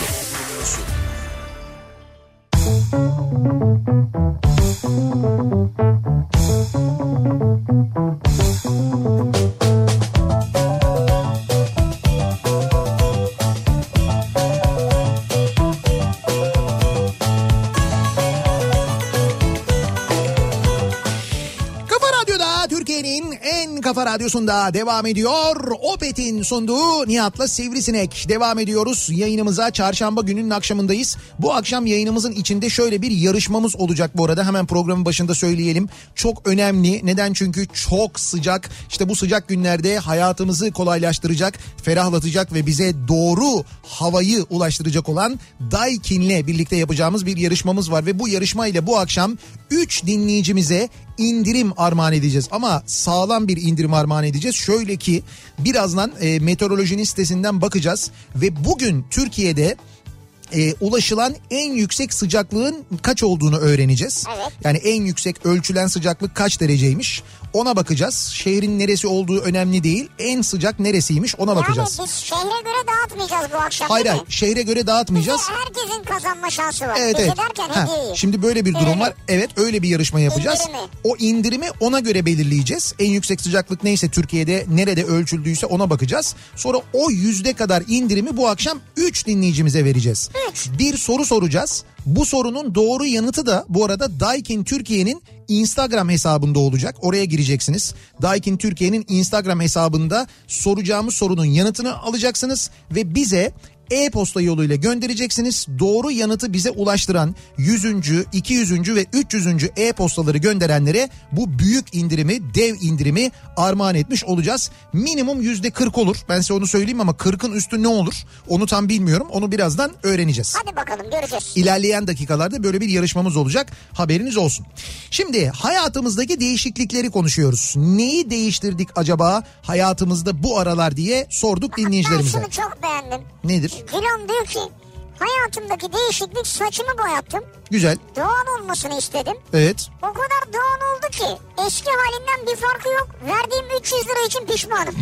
Türkiye'nin en kafa radyosunda devam ediyor. Opet'in sunduğu Nihat'la Sivrisinek. Devam ediyoruz yayınımıza. Çarşamba gününün akşamındayız. Bu akşam yayınımızın içinde şöyle bir yarışmamız olacak bu arada. Hemen programın başında söyleyelim. Çok önemli. Neden? Çünkü çok sıcak. İşte bu sıcak günlerde hayatımızı kolaylaştıracak, ferahlatacak ve bize doğru havayı ulaştıracak olan Daikin'le birlikte yapacağımız bir yarışmamız var. Ve bu yarışmayla bu akşam üç dinleyicimize indirim armağan edeceğiz, ama sağlam bir indirim armağan edeceğiz. Şöyle ki birazdan e, meteorolojinin sitesinden bakacağız ve bugün Türkiye'de E, ulaşılan en yüksek sıcaklığın kaç olduğunu öğreneceğiz. Evet. Yani en yüksek ölçülen sıcaklık kaç dereceymiş, ona bakacağız. Şehrin neresi olduğu önemli değil, en sıcak neresiymiş ona yani bakacağız. Biz şehre göre dağıtmayacağız bu akşam. Hayır hayır, şehre göre dağıtmayacağız. Bize herkesin kazanma şansı var. Evet, evet. Ha, şimdi böyle bir durum öyle var. Evet, öyle bir yarışma yapacağız. İndirimi. O indirimi ona göre belirleyeceğiz. En yüksek sıcaklık neyse Türkiye'de nerede ölçüldüyse ona bakacağız. Sonra o yüzde kadar indirimi bu akşam üç dinleyicimize vereceğiz. Bir soru soracağız. Bu sorunun doğru yanıtı da bu arada Daikin Türkiye'nin Instagram hesabında olacak. Oraya gireceksiniz. Daikin Türkiye'nin Instagram hesabında soracağımız sorunun yanıtını alacaksınız ve bize e-posta yoluyla göndereceksiniz. Doğru yanıtı bize ulaştıran yüzüncü, iki yüzüncü ve üç yüzüncü e-postaları gönderenlere bu büyük indirimi, dev indirimi armağan etmiş olacağız. Minimum yüzde kırk olur. Ben size onu söyleyeyim ama kırkın üstü ne olur? Onu tam bilmiyorum. Onu birazdan öğreneceğiz. Hadi bakalım, göreceğiz. İlerleyen dakikalarda böyle bir yarışmamız olacak. Haberiniz olsun. Şimdi hayatımızdaki değişiklikleri konuşuyoruz. Neyi değiştirdik acaba hayatımızda bu aralar diye sorduk dinleyicilerimize. Ben şunu çok beğendim. Nedir? Gülhan diyor ki hayatımdaki değişiklik saçımı boyattım. Güzel. Doğal olmasını istedim. Evet. O kadar doğal oldu ki eski halinden bir farkı yok. Verdiğim üç yüz lira için pişmanım.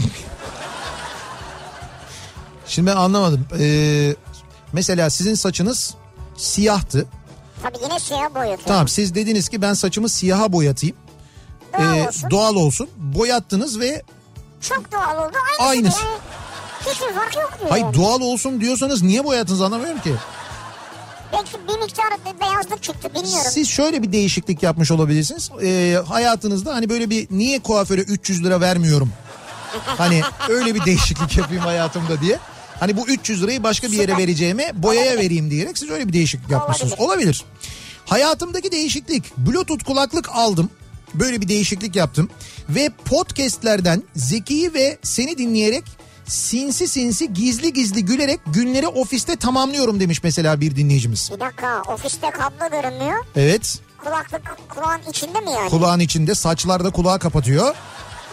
Şimdi ben anlamadım. Ee, mesela sizin saçınız siyahtı. Tabii yine siyah boyatıyorum. Tamam, siz dediniz ki ben saçımı siyaha boyatayım. Doğal ee, olsun. Doğal olsun. Boyattınız ve... Çok doğal oldu. Aynısı. Aynısı. Yani... Hiçbir fark yok diyor. Hayır, doğal olsun diyorsanız niye boyatınız anlamıyorum ki. Belki bir miktar beyazlık çıktı, bilmiyorum. Siz şöyle bir değişiklik yapmış olabilirsiniz. Ee, hayatınızda hani böyle bir niye kuaföre üç yüz lira vermiyorum? Hani öyle bir değişiklik yapayım hayatımda diye. Hani bu üç yüz lirayı başka bir yere vereceğime boyaya vereyim diyerek siz öyle bir değişiklik yapmışsınız. Olabilir. Olabilir. Hayatımdaki değişiklik. Bluetooth kulaklık aldım. Böyle bir değişiklik yaptım. Ve podcastlerden Zeki'yi ve seni dinleyerek sinsi sinsi gizli gizli gülerek günleri ofiste tamamlıyorum demiş mesela bir dinleyicimiz. Bir dakika, ofiste kablo görünmüyor. Evet. Kulaklık kulağın içinde mi yani? Kulağın içinde, saçlar da kulağı kapatıyor.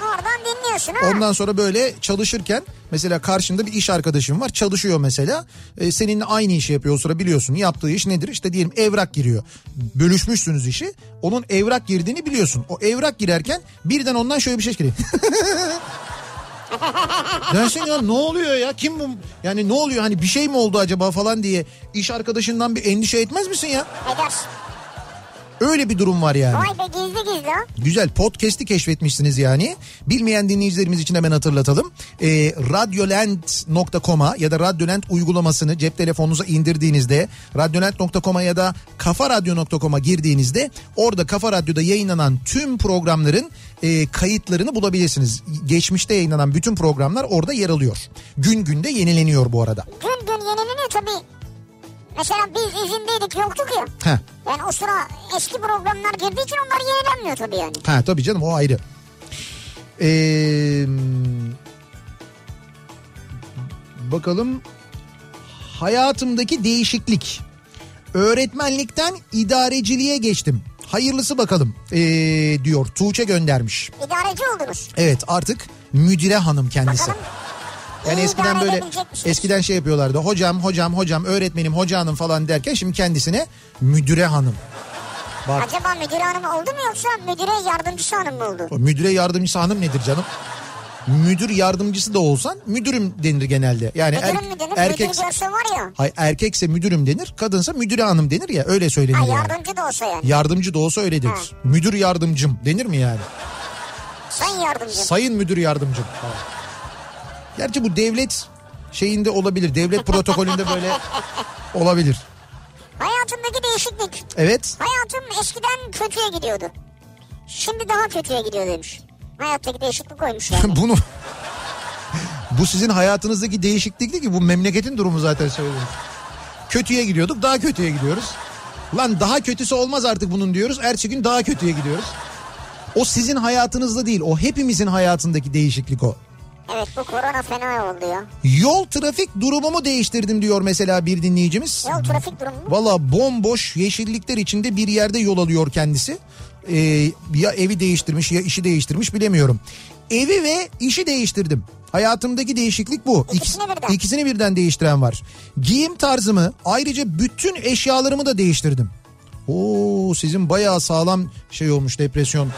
Oradan dinliyorsun ha. Ondan sonra böyle çalışırken mesela karşında bir iş arkadaşım var, çalışıyor mesela. Ee, seninle aynı işi yapıyor o sıra, biliyorsun. Yaptığı iş nedir? İşte diyelim evrak giriyor. Bölüşmüşsünüz işi. Onun evrak girdiğini biliyorsun. O evrak girerken birden ondan şöyle bir şey geliyor. Dersin ya, ne oluyor ya, kim bu, yani ne oluyor, hani bir şey mi oldu acaba falan diye iş arkadaşından bir endişe etmez misin ya? Edersin. Öyle bir durum var yani. Vay be, gizli gizli. Güzel, podcast'i keşfetmişsiniz yani. Bilmeyen dinleyicilerimiz için hemen hatırlatalım. E, radyolent nokta com'a ya da Radyolent uygulamasını cep telefonunuza indirdiğinizde, radyolent nokta com'a ya da kafaradyo nokta com'a girdiğinizde orada Kafa Radyo'da yayınlanan tüm programların e, kayıtlarını bulabilirsiniz. Geçmişte yayınlanan bütün programlar orada yer alıyor. Gün günde yenileniyor bu arada. Gün gün yenileniyor tabii. Mesela biz izindeydik, yoktuk ya. Heh. Yani o sıra eski programlar girdiği için onlar yenilenmiyor tabii yani. Ha, tabii canım, o ayrı. Ee, bakalım, hayatımdaki değişiklik. Öğretmenlikten idareciliğe geçtim. Hayırlısı bakalım ee, diyor Tuğçe, göndermiş. İdareci oldunuz. Evet, artık müdüre hanım kendisi. Bakalım. Yani eskiden böyle eskiden şey yapıyorlardı. Hocam, hocam, hocam, öğretmenim, hoca hanım falan derken şimdi kendisine müdüre hanım. Bak. Acaba müdüre hanım oldu mu yoksa müdüre yardımcısı hanım mı oldu? O müdüre yardımcısı hanım nedir canım? Müdür yardımcısı da olsan müdürüm denir genelde. Yani müdürüm er, mü denir? Erkekse, müdür var ya. Hayır, erkekse müdürüm denir, kadınsa müdüre hanım denir ya, öyle söylenir. Ha, yardımcı yani da olsa yani. Yardımcı da olsa öyle denir. Ha. Müdür yardımcım denir mi yani? Sayın yardımcım. Sayın müdür yardımcım falan. Gerçi bu devlet şeyinde olabilir. Devlet protokolünde böyle olabilir. Hayatımdaki değişiklik. Evet. Hayatım eskiden kötüye gidiyordu. Şimdi daha kötüye gidiyor demiş. Hayattaki değişiklik koymuş yani. Bunu... Bu sizin hayatınızdaki değişiklik değil ki. Bu memleketin durumu zaten söylüyorum. Kötüye gidiyorduk, daha kötüye gidiyoruz. Lan daha kötüsü olmaz artık bunun diyoruz. Ertesi gün daha kötüye gidiyoruz. O sizin hayatınızda değil. O hepimizin hayatındaki değişiklik o. Evet, bu korona fena oldu ya. Yol trafik durumumu değiştirdim diyor mesela bir dinleyicimiz. Yol trafik durumu mu? Valla bomboş yeşillikler içinde bir yerde yol alıyor kendisi. Ee, ya evi değiştirmiş ya işi değiştirmiş bilemiyorum. Evi ve işi değiştirdim. Hayatımdaki değişiklik bu. İkisini birden. İkisini birden değiştiren var. Giyim tarzımı, ayrıca bütün eşyalarımı da değiştirdim. Oo, sizin bayağı sağlam şey olmuş depresyon.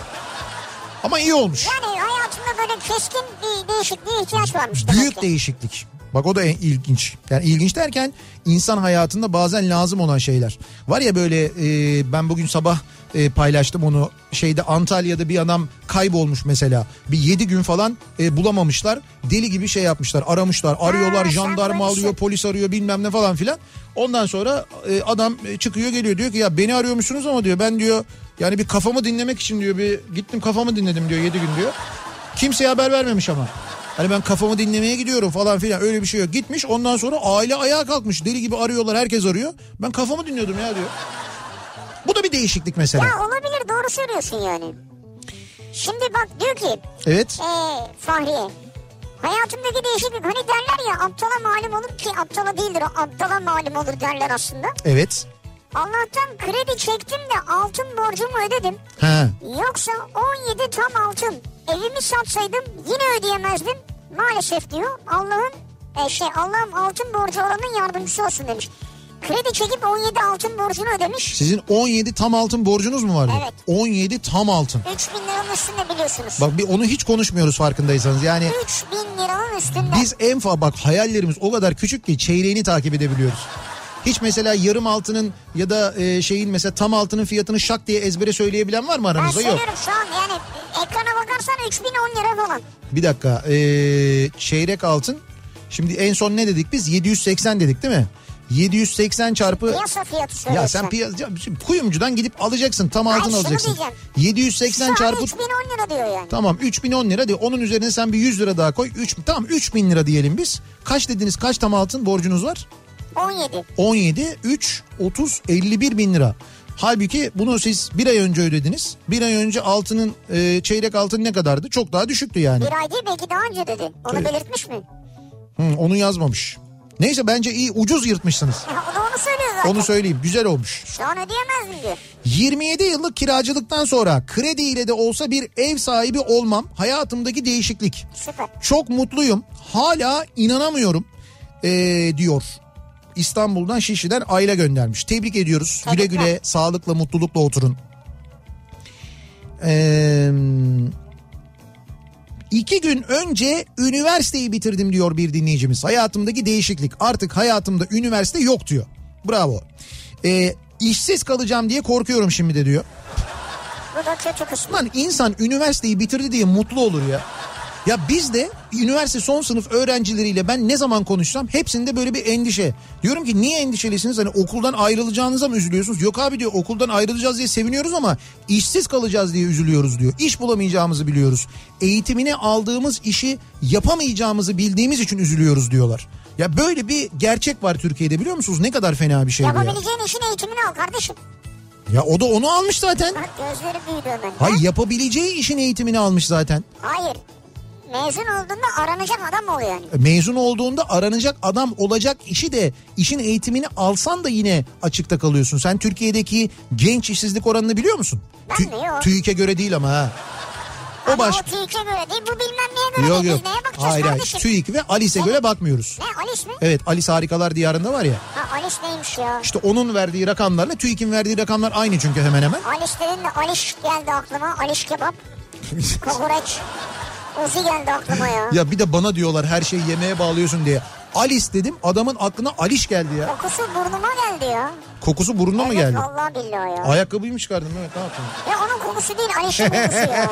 Ama iyi olmuş. Yani hayatımda böyle keskin bir değişikliğe ihtiyaç varmış. Büyük ki. Değişiklik. Bak o da ilginç. Yani ilginç derken insan hayatında bazen lazım olan şeyler. Var ya böyle e, ben bugün sabah e, paylaştım onu. Şeyde Antalya'da bir adam kaybolmuş mesela. Bir yedi gün falan e, bulamamışlar. Deli gibi şey yapmışlar, aramışlar, arıyorlar, ha, jandarma alıyor, polis arıyor bilmem ne falan filan. Ondan sonra e, adam çıkıyor geliyor diyor ki ya beni arıyormuşsunuz ama diyor ben diyor yani bir kafamı dinlemek için diyor bir gittim kafamı dinledim diyor yedi gün diyor. Kimseye haber vermemiş ama. Hani ben kafamı dinlemeye gidiyorum falan filan öyle bir şey yok. Gitmiş ondan sonra aile ayağa kalkmış. Deli gibi arıyorlar, herkes arıyor. Ben kafamı dinliyordum ya diyor. Bu da bir değişiklik mesela. Ya olabilir, doğru söylüyorsun yani. Şimdi bak diyor ki. Evet. Ee, Fahriye. Hayatımdaki değişiklik hani derler ya aptala malum olur ki aptala değildir o aptala malum olur derler aslında. Evet. Allah'tan kredi çektim de altın borcumu ödedim. He. Yoksa on yedi tam altın evimi satsaydım yine ödeyemezdim. Maalesef diyor Allah'ın e şey Allah'ım altın borcu olanın yardımcısı olsun demiş. Kredi çekip on yedi altın borcunu ödemiş. Sizin on yedi tam altın borcunuz mu vardı? Evet. on yedi tam altın. üç bin liranın üstünde biliyorsunuz. Bak bir onu hiç konuşmuyoruz farkındaysanız yani. üç bin liranın üstünde. Biz en fa bak hayallerimiz o kadar küçük ki çeyreğini takip edebiliyoruz. Hiç mesela yarım altının ya da şeyin mesela tam altının fiyatını şak diye ezbere söyleyebilen var mı aranızda? Yok. Ben söylüyorum şu an yani ekrana bakarsan üç bin on lira falan. Bir dakika ee, çeyrek altın şimdi en son ne dedik biz yedi yüz seksen dedik değil mi? yedi yüz seksen çarpı... Piyasa fiyatı söylüyorsun. Ya sen piyasa... Kuyumcudan gidip alacaksın. Tam altın alacaksın. yedi yüz seksen şu çarpı... üç bin on lira diyor yani. Tamam üç bin on lira diyor. Onun üzerine sen bir yüz lira daha koy. üç... Tamam üç bin lira diyelim biz. Kaç dediniz? Kaç tam altın borcunuz var? on yedi. on yedi, üç, otuz, elli bir bin lira. Halbuki bunu siz bir ay önce ödediniz. Bir ay önce altının e, çeyrek altın ne kadardı? Çok daha düşüktü yani. Bir ay değil belki daha önce dedi. Onu evet. Belirtmiş mi? Hı, onu yazmamış. Neyse bence iyi ucuz yırtmışsınız. Onu söylüyor zaten. Onu söyleyeyim güzel olmuş. Şu an ödeyemezdim diyor. yirmi yedi yıllık kiracılıktan sonra krediyle de olsa bir ev sahibi olmam hayatımdaki değişiklik. Süper. Çok mutluyum. Hala inanamıyorum ee, diyor. İstanbul'dan Şişli'den Ayla göndermiş. Tebrik ediyoruz. Güle güle sağlıkla mutlulukla oturun. Ee, iki gün önce üniversiteyi bitirdim diyor bir dinleyicimiz. Hayatımdaki değişiklik. Artık hayatımda üniversite yok diyor. Bravo. Ee, işsiz kalacağım diye korkuyorum şimdi de diyor. Lan insan üniversiteyi bitirdi diye mutlu olur ya. Ya biz de üniversite son sınıf öğrencileriyle ben ne zaman konuşsam hepsinde böyle bir endişe. Diyorum ki niye endişelisiniz? Hani okuldan ayrılacağınıza mı üzülüyorsunuz? Yok abi diyor okuldan ayrılacağız diye seviniyoruz ama işsiz kalacağız diye üzülüyoruz diyor. İş bulamayacağımızı biliyoruz. Eğitimini aldığımız işi yapamayacağımızı bildiğimiz için üzülüyoruz diyorlar. Ya böyle bir gerçek var Türkiye'de biliyor musunuz? Ne kadar fena bir şey bu ya. Yapabileceğin işin eğitimini al kardeşim. Ya o da onu almış zaten. Bak gözleri büyüdü hemen. Hayır ha? Yapabileceği işin eğitimini almış zaten. Hayır. Mezun olduğunda aranacak adam oluyor yani. Mezun olduğunda aranacak adam olacak işi de işin eğitimini alsan da yine açıkta kalıyorsun. Sen Türkiye'deki genç işsizlik oranını biliyor musun? Ben Tü- mi yok. TÜİK'e göre değil ama ha. O, baş... o TÜİK'e göre değil bu bilmem neye göre yok, değil. Yok. Neye bakacağız hayır, kardeşim? Hayır TÜİK ve Alice'e evet. Göre bakmıyoruz. Ne Alice mi? Evet Alice Harikalar Diyarı'nda var ya. Ha Alice neymiş ya? İşte onun verdiği rakamlarla TÜİK'in verdiği rakamlar aynı çünkü hemen hemen. Alice dedin de Alice geldi aklıma. Alice kebap. Kokoreç. Ozi geldi aklıma ya. Ya bir de bana diyorlar her şeyi yemeğe bağlıyorsun diye. Alice dedim adamın aklına Alice geldi ya. Kokusu burnuma geldi ya. Kokusu burnuna evet, mı geldi? Evet vallahi billahi ya. Ayakkabıyı mı çıkardın? Evet ne yaptın? Ya onun kokusu değil Alice'in kokusu ya.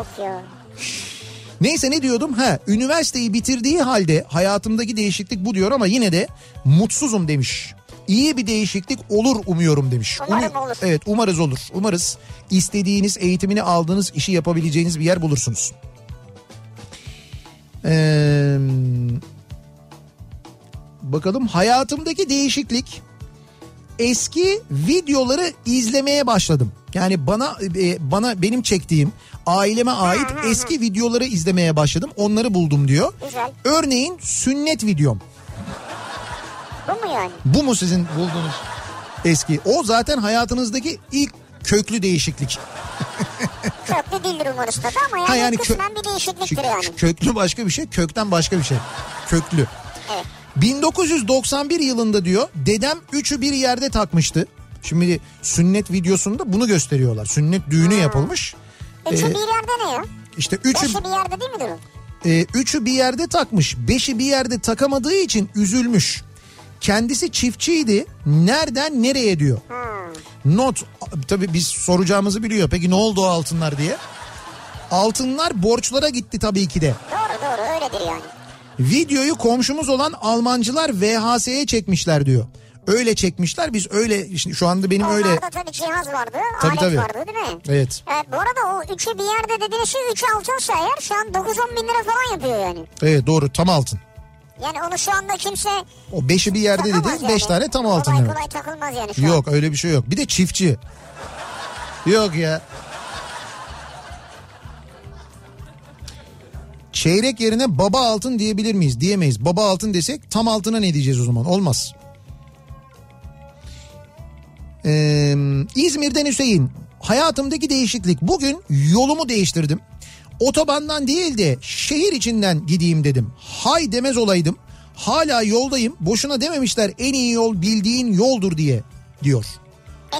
Of ya. Neyse ne diyordum? Ha, üniversiteyi bitirdiği halde hayatımdaki değişiklik bu diyor ama yine de mutsuzum demiş. İyi bir değişiklik olur umuyorum demiş. Umarım olur. Evet, umarız olur. Umarız istediğiniz, eğitimini aldığınız işi yapabileceğiniz bir yer bulursunuz. Ee, bakalım, hayatımdaki değişiklik, eski videoları izlemeye başladım. Yani bana bana benim çektiğim, aileme ait eski videoları izlemeye başladım. Onları buldum diyor. Güzel. Örneğin sünnet videom. Bu mu yani? Bu mu sizin bulduğunuz eski? O zaten hayatınızdaki ilk köklü değişiklik. Köklü değildir umarız tabii ama yani, ha yani kısmen kö- bir değişikliktir yani. Köklü başka bir şey, kökten başka bir şey. Köklü. Evet. bin dokuz yüz doksan bir yılında diyor, dedem üçü bir yerde takmıştı. Şimdi sünnet videosunda bunu gösteriyorlar. Sünnet düğünü hmm. yapılmış. Üçü ee, bir yerde ne ya? İşte üçü... Beşi bir yerde değil mi durum? E, üçü bir yerde takmış. Beşi bir yerde takamadığı için üzülmüş. Kendisi çiftçiydi. Nereden nereye diyor. Hmm. Not, tabii biz soracağımızı biliyor. Peki ne oldu o altınlar diye. Altınlar borçlara gitti tabii ki de. Doğru doğru, öyledir yani. Videoyu komşumuz olan Almancılar V H S'ye çekmişler diyor. Öyle çekmişler, biz öyle şu anda benim onlarda öyle. Onlarda tabii cihaz vardı, tabii, alet tabii. vardı değil mi? Evet. Evet. Bu arada o üçü bir yerde dediğiniz şey üçü altınsa eğer şu an dokuz on bin lira falan yapıyor yani. Evet doğru, tam altın. Yani onu şu anda kimse... O beşi bir yerde dediğiniz yani. beş tane tam altın. Kolay kolay takılmaz yani şu Yok an. Öyle bir şey yok. Bir de çiftçi. Yok ya. Çeyrek yerine baba altın diyebilir miyiz? Diyemeyiz. Baba altın desek tam altına ne diyeceğiz o zaman? Olmaz. Ee, İzmir'den Hüseyin. Hayatımdaki değişiklik. Bugün yolumu değiştirdim. Otobandan değil de şehir içinden gideyim dedim. Hay demez olaydım. Hala yoldayım. Boşuna dememişler en iyi yol bildiğin yoldur diye diyor.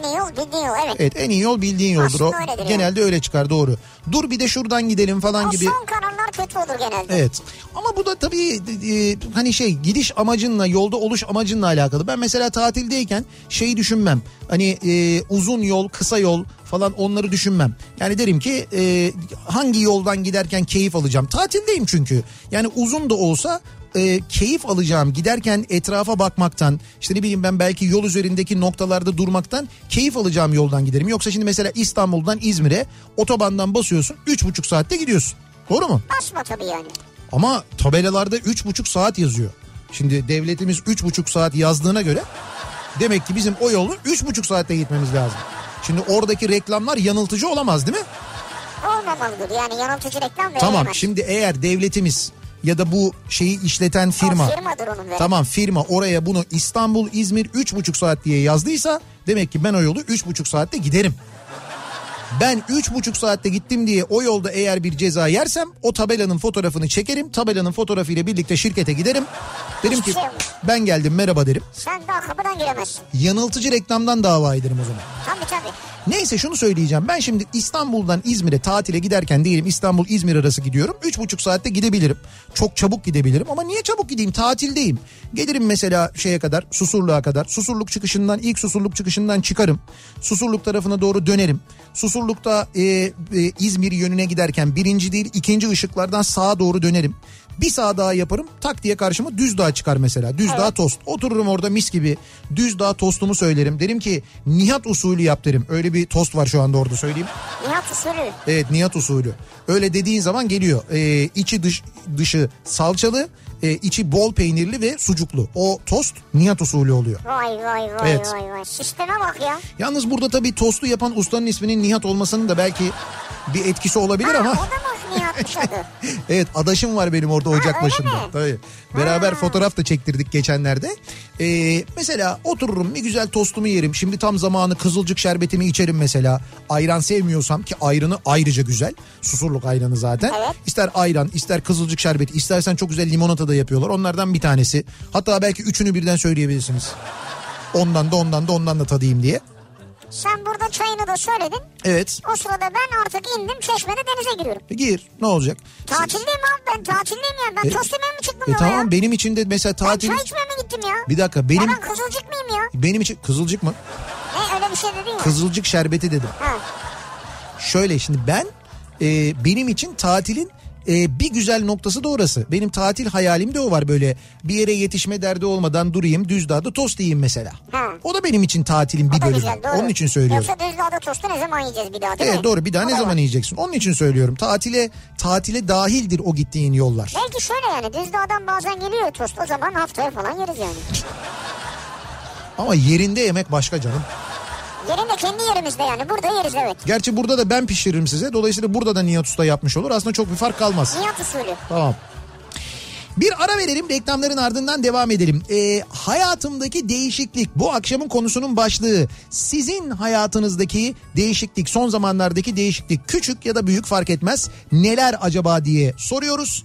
En iyi yol bildiğin yol, evet. Evet, en iyi yol bildiğin yoldur. O, genelde öyle çıkar, doğru. Dur bir de şuradan gidelim falan o gibi. O son kararlar kötü olur genelde. Evet ama bu da tabii e, hani şey, gidiş amacınla, yolda oluş amacınla alakalı. Ben mesela tatildeyken şeyi düşünmem. Hani e, uzun yol, kısa yol falan onları düşünmem. Yani derim ki e, hangi yoldan giderken keyif alacağım. Tatildeyim çünkü. Yani uzun da olsa... E, keyif alacağım, giderken etrafa bakmaktan, işte ne bileyim ben belki yol üzerindeki noktalarda durmaktan keyif alacağım yoldan giderim. Yoksa şimdi mesela İstanbul'dan İzmir'e otobandan basıyorsun, üç buçuk saatte gidiyorsun. Doğru mu? Basma tabii yani. Ama tabelalarda üç buçuk saat yazıyor. Şimdi devletimiz üç buçuk saat yazdığına göre demek ki bizim o yolu üç buçuk saatte gitmemiz lazım. Şimdi oradaki reklamlar yanıltıcı olamaz değil mi? Olmamalıdır yani, yanıltıcı reklam verilmez. Tamam, şimdi eğer devletimiz... Ya da bu şeyi işleten firma. Tamam, firma oraya bunu İstanbul İzmir üç buçuk saat diye yazdıysa demek ki ben o yolu üç buçuk saatte giderim. Ben üç buçuk saatte gittim diye o yolda eğer bir ceza yersem o tabelanın fotoğrafını çekerim. Tabelanın fotoğrafıyla birlikte şirkete giderim. Derim ki ben geldim, merhaba derim. Sen daha kapıdan giremezsin. Yanıltıcı reklamdan dava ederim o zaman. Tabii tabii. Neyse, şunu söyleyeceğim. Ben şimdi İstanbul'dan İzmir'e tatile giderken, diyelim İstanbul-İzmir arası gidiyorum. üç buçuk saatte gidebilirim. Çok çabuk gidebilirim ama niye çabuk gideyim? Tatildeyim. Gelirim mesela şeye kadar, Susurluğa kadar. Susurluk çıkışından, ilk Susurluk çıkışından çıkarım. Susurluk tarafına doğru dönerim. Susurluk'ta e, e, İzmir yönüne giderken birinci değil ikinci ışıklardan sağa doğru dönerim. Bir sağ daha yaparım, tak diye karşıma Düzdağ çıkar mesela. Düzdağ evet. Tost. Otururum orada mis gibi. Düzdağ tostumu söylerim. Derim ki Nihat usulü yap derim. Öyle bir tost var şu anda orada, söyleyeyim. Nihat usulü. Evet, Nihat usulü. Öyle dediğin zaman geliyor. Ee, içi dış, dışı salçalı, e, içi bol peynirli ve sucuklu. O tost Nihat usulü oluyor. Vay vay vay evet. vay vay. Sisteme bak ya. Yalnız burada tabii tostu yapan ustanın isminin Nihat olmasının da belki bir etkisi olabilir ha, ama. O da mı Nihat'mış adı? Evet, adaşım var benim orada ocak ha, başında. Tabii. Beraber ha. fotoğraf da çektirdik geçenlerde. Ee, mesela otururum, bir güzel tostumu yerim. Şimdi tam zamanı, kızılcık şerbetimi içerim mesela. Ayran sevmiyorsam, ki ayranı ayrıca güzel. Susurluk ayranı zaten. Evet. İster ayran, ister kızılcık şerbeti, istersen çok güzel limonata da yapıyorlar. Onlardan bir tanesi. Hatta belki üçünü birden söyleyebilirsiniz. Ondan da ondan da ondan da tadayım diye. Sen burada çayını da söyledin. Evet. O sırada ben artık indim, çeşmede denize giriyorum. Gir, ne olacak? Tatildeyim abi, ben tatildeyim yani. Ben e, tost yemeye mi çıktım? E tamam ya? Benim için de mesela tatil... Ben çay içmeye mi gittim ya? Bir dakika benim... Ya ben kızılcık mıyım ya? Benim için... Kızılcık mı? E öyle bir şey dedin ya. Kızılcık şerbeti dedim. Ha. Şöyle şimdi ben... E, benim için tatilin Ee, bir güzel noktası da orası. Benim tatil hayalim de o var, böyle bir yere yetişme derdi olmadan durayım, Düzdağ'da tost yiyeyim mesela. Ha. O da benim için tatilin bir bölümü. Güzel, onun için söylüyorum. Yoksa Düzdağ'da tostu ne zaman yiyeceğiz bir daha, değil evet, mi? Doğru, bir daha o ne zaman var. Yiyeceksin? Onun için söylüyorum. Tatile tatile dahildir o gittiğin yollar. Belki şöyle yani Düzdağ'dan bazen geliyor tost, o zaman haftaya falan yeriz yani. Ama yerinde yemek başka canım. Yerinde, kendi yerimizde yani, burada yeriz evet. Gerçi burada da ben pişiririm size. Dolayısıyla burada da Nihat Usta yapmış olur. Aslında çok bir fark kalmaz. Nihat usulü. Tamam. Bir ara verelim, reklamların ardından devam edelim. Ee, hayatımdaki değişiklik bu akşamın konusunun başlığı. Sizin hayatınızdaki değişiklik, son zamanlardaki değişiklik, küçük ya da büyük fark etmez, neler acaba diye soruyoruz.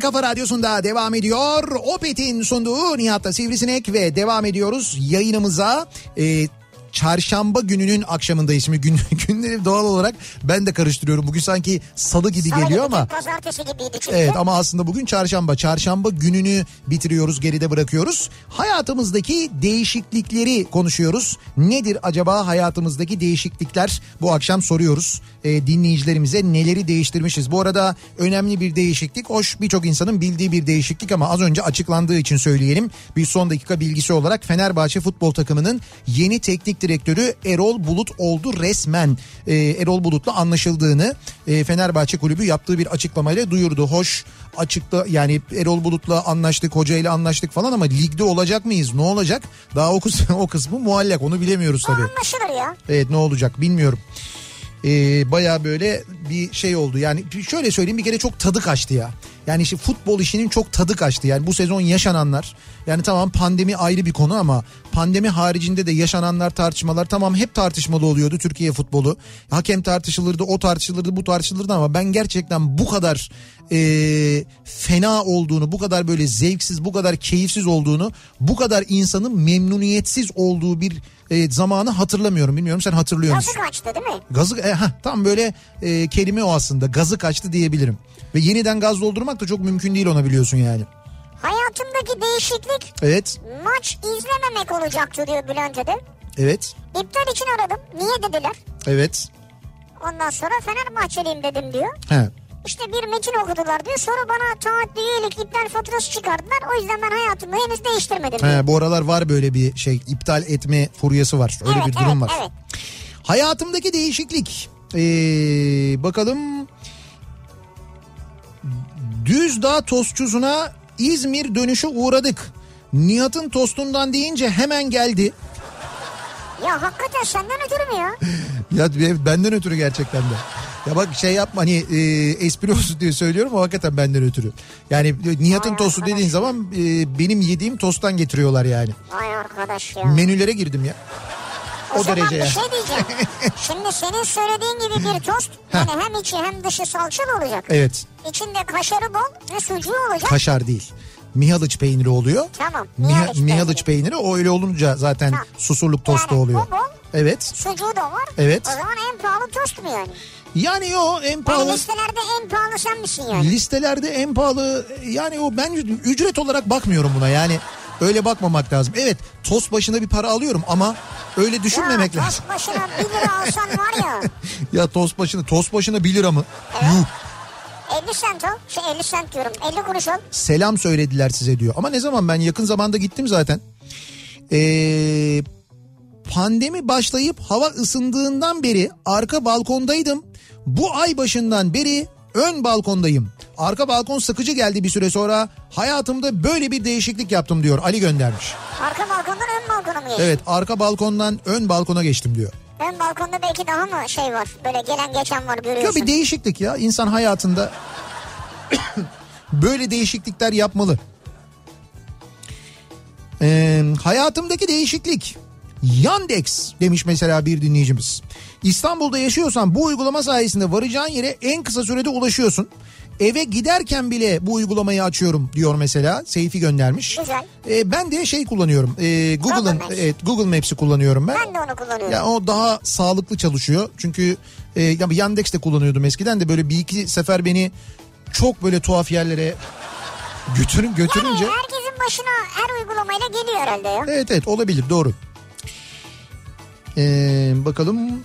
Kafa Radyosu'nda devam ediyor. Opet'in sunduğu Nihat'la Sivrisinek ve devam ediyoruz yayınımıza. Ee, çarşamba gününün akşamındayız. Şimdi gün, günleri doğal olarak ben de karıştırıyorum. Bugün sanki salı gibi salı geliyor gibi, ama. Pazartesi gibiydi çünkü. Evet, ama aslında bugün çarşamba. Çarşamba gününü bitiriyoruz, geride bırakıyoruz. Hayatımızdaki değişiklikleri konuşuyoruz. Nedir acaba hayatımızdaki değişiklikler? Bu akşam soruyoruz e, dinleyicilerimize, neleri değiştirmişiz. Bu arada önemli bir değişiklik. Hoş, birçok insanın bildiği bir değişiklik ama az önce açıklandığı için söyleyelim. Bir son dakika bilgisi olarak Fenerbahçe futbol takımının yeni teknik direktörü Erol Bulut oldu resmen. Ee, Erol Bulut'la anlaşıldığını e, Fenerbahçe kulübü yaptığı bir açıklamayla duyurdu. Hoş, açıkla yani Erol Bulut'la anlaştık, hocayla anlaştık falan ama ligde olacak mıyız? Ne olacak? Daha o kısmı, o kısmı muallak. Onu bilemiyoruz tabii. Anlaşılır ya. Evet, ne olacak bilmiyorum. Ee, bayağı böyle bir şey oldu. Yani şöyle söyleyeyim, bir kere çok tadı kaçtı ya. Yani işte futbol işinin çok tadı kaçtı. Yani bu sezon yaşananlar, yani tamam pandemi ayrı bir konu ama pandemi haricinde de yaşananlar, tartışmalar, tamam hep tartışmalı oluyordu Türkiye futbolu. Hakem tartışılırdı, o tartışılırdı, bu tartışılırdı ama ben gerçekten bu kadar e, fena olduğunu, bu kadar böyle zevksiz, bu kadar keyifsiz olduğunu, bu kadar insanın memnuniyetsiz olduğu bir e, zamanı hatırlamıyorum. Bilmiyorum, sen hatırlıyor musun? Gazı kaçtı değil mi? Gazı, e, heh, tam böyle e, kelime o aslında, gazı kaçtı diyebilirim. Ve yeniden gaz doldurmak da çok mümkün değil ona, biliyorsun yani. Hayatımdaki değişiklik, evet, maç izlememek olacaktı diyor Bülent Öde. Evet. İptal için aradım. Niye dediler? Evet. Ondan sonra Fenerbahçeliyim dedim diyor. He. İşte bir metin okudular diyor. Sonra bana taahhütlü üyelik iptal faturası çıkardılar. O yüzden ben hayatımı henüz değiştirmedim diyor. He, bu aralar var böyle bir şey, iptal etme furyası var. Öyle evet, bir durum evet, var. Evet. Hayatımdaki değişiklik. Ee, bakalım... Düzdağ tostçusuna İzmir dönüşü uğradık. Nihat'ın tostundan deyince hemen geldi. Ya hakikaten senden ötürü mü ya? Ya benden ötürü gerçekten de. Ya bak şey yapma, hani e, espri olsun diye söylüyorum ama hakikaten benden ötürü. Yani Nihat'ın tostu dediğin zaman e, benim yediğim tosttan getiriyorlar yani. Vay arkadaş ya. Menülere girdim ya. O, o zaman derece bir şey diyeceğim. Şimdi senin söylediğin gibi bir tost yani hem içi hem dışı salçalı olacak. Evet. İçinde kaşarı bol ve sucuğu olacak. Kaşar değil. Mihaliç peyniri oluyor. Tamam. Mihaliç Mih- peyniri. peyniri o öyle olunca zaten tamam. Susurluk tostu yani oluyor. O bol. Evet. Sucuğu da var. Evet. O zaman en pahalı tost mu yani? Yani o en pahalı. Yani listelerde en pahalı sen misin yani? Listelerde en pahalı yani o, ben ücret olarak bakmıyorum buna yani. Öyle bakmamak lazım. Evet, tost başına bir para alıyorum ama öyle düşünmemek ya, lazım. Tost başına bir lira alsan var ya. Ya tost başına, tost başına bir lira mı? Evet. Yuh. elli sent o. Şey elli sent diyorum. elli kuruş o. Selam söylediler size diyor. Ama ne zaman, ben yakın zamanda gittim zaten. Ee, pandemi başlayıp hava ısındığından beri arka balkondaydım. Bu ay başından beri ön balkondayım. Arka balkon sıkıcı geldi bir süre sonra. Hayatımda böyle bir değişiklik yaptım diyor. Ali göndermiş. Arka balkondan ön balkona mı geçtin? Evet, arka balkondan ön balkona geçtim diyor. Ön balkonda belki daha mı şey var? Böyle gelen geçen var, görüyorsun. Ya bir değişiklik ya. İnsan hayatında böyle değişiklikler yapmalı. Ee, hayatımdaki değişiklik. Yandex demiş mesela bir dinleyicimiz. İstanbul'da yaşıyorsan bu uygulama sayesinde varacağın yere en kısa sürede ulaşıyorsun. Eve giderken bile bu uygulamayı açıyorum diyor mesela. Seyfi göndermiş. Güzel. E, ben de şey kullanıyorum. E, Google'ın Google, evet, Google Maps'i kullanıyorum ben. Ben de onu kullanıyorum. Yani o daha sağlıklı çalışıyor. Çünkü e, Yandex de kullanıyordum eskiden de, böyle bir iki sefer beni çok böyle tuhaf yerlere götürün götürünce. Yani herkesin başına her uygulamayla geliyor herhalde ya. Evet evet, olabilir, doğru. Ee, bakalım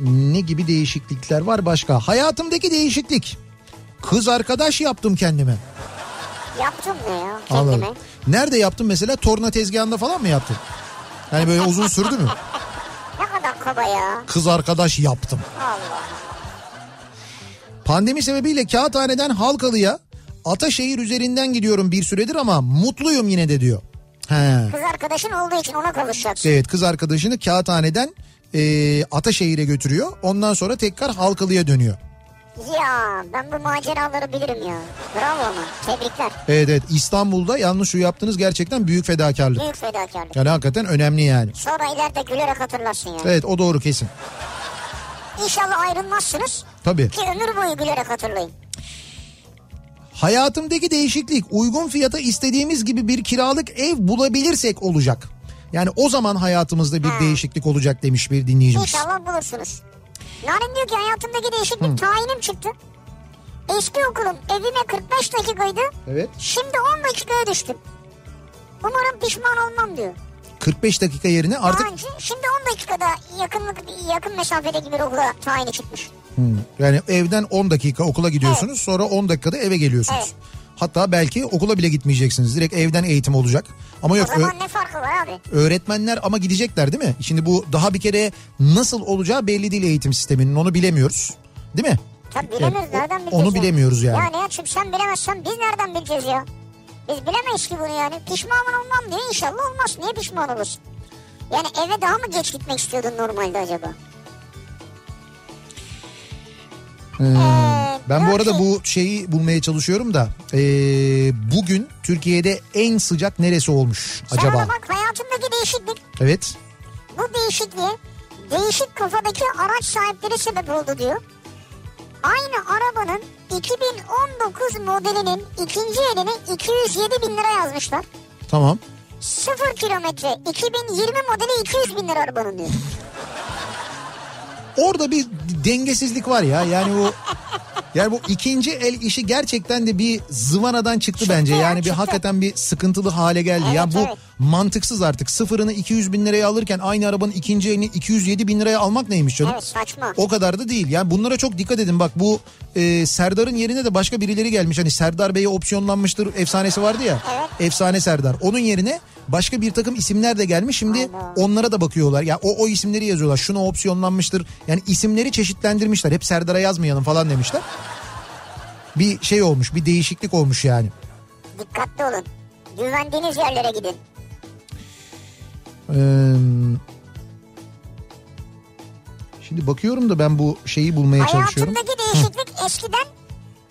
ne gibi değişiklikler var başka. Hayatımdaki değişiklik. Kız arkadaş yaptım kendime. Yaptım mı ya kendime? Anladım. Nerede yaptın mesela? Torna tezgahında falan mı yaptın? Yani böyle uzun sürdü mü? Ne kadar kaba ya. Kız arkadaş yaptım. Allah. Pandemi sebebiyle Kağıthane'den Halkalı'ya Ataşehir üzerinden gidiyorum bir süredir ama mutluyum yine de diyor. He. Kız arkadaşın olduğu için ona kavuşacaksın. Evet, kız arkadaşını Kağıthane'den e, Ataşehir'e götürüyor. Ondan sonra tekrar Halkalı'ya dönüyor. Ya ben bu maceraları bilirim ya. Bravo ama, tebrikler. Evet evet, İstanbul'da yalnız şu yaptığınız gerçekten büyük fedakarlık. Büyük fedakarlık. Yani hakikaten önemli yani. Sonra ileride gülerek hatırlarsın yani. Evet, o doğru, kesin. İnşallah ayrılmazsınız. Tabii. Ki ömür boyu gülerek hatırlayın. Hayatımdaki değişiklik, uygun fiyata istediğimiz gibi bir kiralık ev bulabilirsek olacak. Yani o zaman hayatımızda bir ha. değişiklik olacak demiş bir dinleyicimiz. İnşallah bulursunuz. Narin diyor ki hayatımdaki değişiklik Hı. tayinim çıktı. Eski okulum evime kırk beş dakikaydı. Evet. Şimdi on dakikaya düştüm. Umarım pişman olmam diyor. kırk beş dakika yerine artık... Anca, şimdi on dakikada yakınlık, yakın mesafedeki bir okula tayini çıkmış. Hmm. Yani evden on dakika okula gidiyorsunuz, evet, sonra on dakikada eve geliyorsunuz. Evet. Hatta belki okula bile gitmeyeceksiniz. Direkt evden eğitim olacak. Ama yok, o zaman ne farkı var abi? Öğretmenler ama gidecekler değil mi? Şimdi bu daha bir kere nasıl olacağı belli değil eğitim sisteminin. Onu bilemiyoruz. Değil mi? Tabii bilemiyoruz. Yani, nereden bileceğiz? Onu ya? bilemiyoruz yani. Ya Nihat'cığım, sen bilemezsen biz nereden bileceğiz ya? Biz bilemeyiz ki bunu yani. Pişmanın olmam diye inşallah olmaz. Niye pişman olursun? Yani eve daha mı geç gitmek istiyordun normalde acaba? Ee, ben bu arada bu şeyi bulmaya çalışıyorum da. Ee, bugün Türkiye'de en sıcak neresi olmuş acaba? Sana bak, hayatımdaki değişiklik. Evet. Bu değişikliğe değişik kafadaki araç sahipleri sebep oldu diyor. Aynı arabanın iki bin on dokuz modelinin ikinci eline iki yüz yedi bin lira yazmışlar. Tamam. Sıfır kilometre iki bin yirmi modeli iki yüz bin lira arabanın diyor. Orada bir dengesizlik var ya. Yani bu yani bu ikinci el işi gerçekten de bir zıvanadan çıktı, çıktı bence. Yani çıktı. bir hakikaten bir sıkıntılı hale geldi. Evet, ya bu evet. mantıksız artık. Sıfırını iki yüz bin liraya alırken aynı arabanın ikinci elini iki yüz yedi bin liraya almak neymiş canım? Evet, saçma. O kadar da değil. Yani bunlara çok dikkat edin. Bak bu e, Serdar'ın yerine de başka birileri gelmiş. Hani Serdar Bey'e opsiyonlanmıştır efsanesi vardı ya. Evet. Efsane Serdar. Onun yerine başka bir takım isimler de gelmiş. Şimdi Aynen. onlara da bakıyorlar. Ya o o isimleri yazıyorlar. Şuna opsiyonlanmıştır. Yani isimleri çeşitlendirmişler. Hep Serdar'a yazmayalım falan demişler. Bir şey olmuş, bir değişiklik olmuş yani. Dikkatli olun. Güvendiğiniz yerlere gidin. Ee, şimdi bakıyorum da ben bu şeyi bulmaya Hayatımdaki çalışıyorum. Hayatımdaki değişiklik Hı. eskiden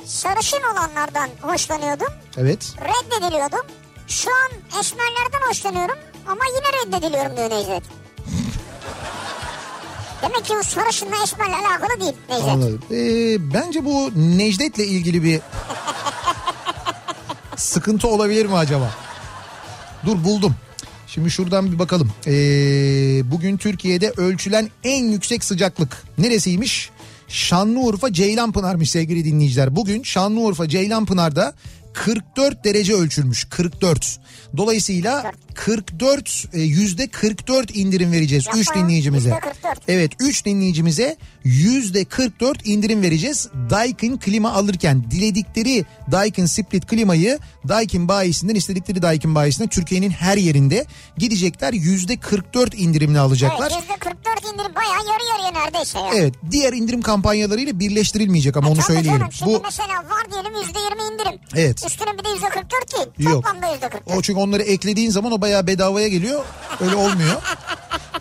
sarışın olanlardan hoşlanıyordum. Evet. Reddediliyordum. Şu an esmerlerden hoşlanıyorum ama yine reddediliyorum diyor Necdet. Demek ki bu sarışınla esmerle alakalı değil Necdet. Anladım. Ee, bence bu Necdet'le ilgili bir sıkıntı olabilir mi acaba? Dur, buldum. Şimdi şuradan bir bakalım. Ee, bugün Türkiye'de ölçülen en yüksek sıcaklık neresiymiş? Şanlıurfa Ceylanpınar'mış sevgili dinleyiciler. Bugün Şanlıurfa Ceylanpınar'da kırk dört derece ölçülmüş. kırk dört. Dolayısıyla kırk dört yüzde kırk dört indirim vereceğiz üç dinleyicimize. Evet, üç dinleyicimize yüzde kırk dört indirim vereceğiz. Daikin klima alırken diledikleri Daikin Split klimayı Daikin bayisinden, istedikleri Daikin bayisinden Türkiye'nin her yerinde gidecekler, yüzde kırk dört indirimle alacaklar. Evet, yüzde kırk dört indirim bayağı yarı yarıya neredeyse. Ya. Evet, diğer indirim kampanyalarıyla birleştirilmeyecek ama ha, onu söyleyelim. Canım, şimdi bu mesela var diyelim yüzde yirmi indirim. Evet. Üstüne bir de yüzde kırk dört değil. Yok. Toplamda yüzde kırk dört. O çünkü onları eklediğin zaman o bayağı bedavaya geliyor. Öyle olmuyor.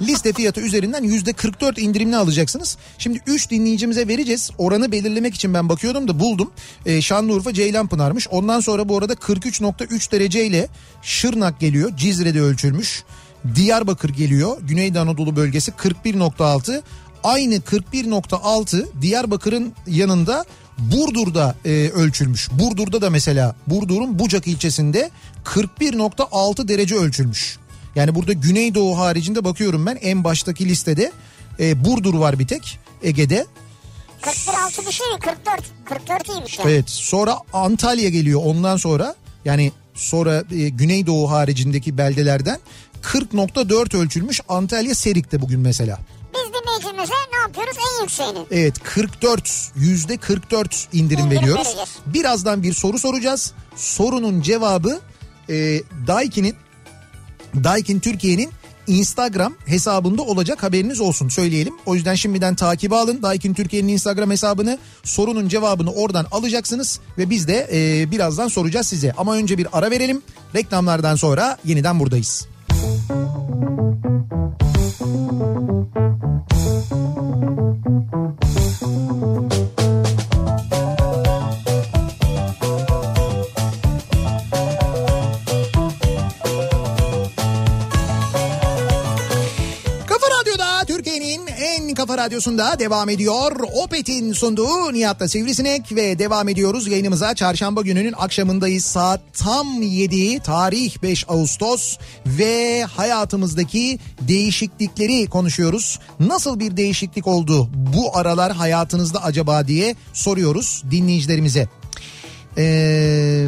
Liste fiyatı üzerinden yüzde kırk dört indirimli alacaksınız. Şimdi üç dinleyicimize vereceğiz. Oranı belirlemek için ben bakıyordum da buldum. Ee, Şanlıurfa Ceylanpınar'mış. Ondan sonra bu arada kırk üç virgül üç dereceyle Şırnak geliyor. Cizre'de ölçülmüş. Diyarbakır geliyor. Güneydoğu Anadolu bölgesi kırk bir virgül altı. aynı kırk bir nokta altı Diyarbakır'ın yanında Burdur'da e, ölçülmüş. Burdur'da da mesela Burdur'un Bucak ilçesinde kırk bir nokta altı derece ölçülmüş. Yani burada Güneydoğu haricinde bakıyorum ben en baştaki listede e, Burdur var bir tek Ege'de. kırk bir altı bir şey mi? kırk dört. kırk dört iyiymiş yani. Evet, sonra Antalya geliyor ondan sonra. Yani sonra e, Güneydoğu haricindeki beldelerden kırk nokta dört ölçülmüş Antalya Serik'te bugün mesela. Biz dinleyicimize ne yapıyoruz? En yükseğini. Evet, kırk dört, yüzde kırk dört indirim, indirim veriyoruz. Vereceğiz. Birazdan bir soru soracağız. Sorunun cevabı e, Daikin'in, Daikin Türkiye'nin Instagram hesabında olacak, haberiniz olsun söyleyelim. O yüzden şimdiden takibe alın Daikin Türkiye'nin Instagram hesabını. Sorunun cevabını oradan alacaksınız ve biz de e, birazdan soracağız size. Ama önce bir ara verelim. Reklamlardan sonra yeniden buradayız. Kafa Radyosu'nda devam ediyor. Opet'in sunduğu Nihat'la Sivrisinek ve devam ediyoruz yayınımıza. Çarşamba gününün akşamındayız. Saat tam yedi, tarih beş Ağustos ve hayatımızdaki değişiklikleri konuşuyoruz. Nasıl bir değişiklik oldu bu aralar hayatınızda acaba diye soruyoruz dinleyicilerimize. Ee,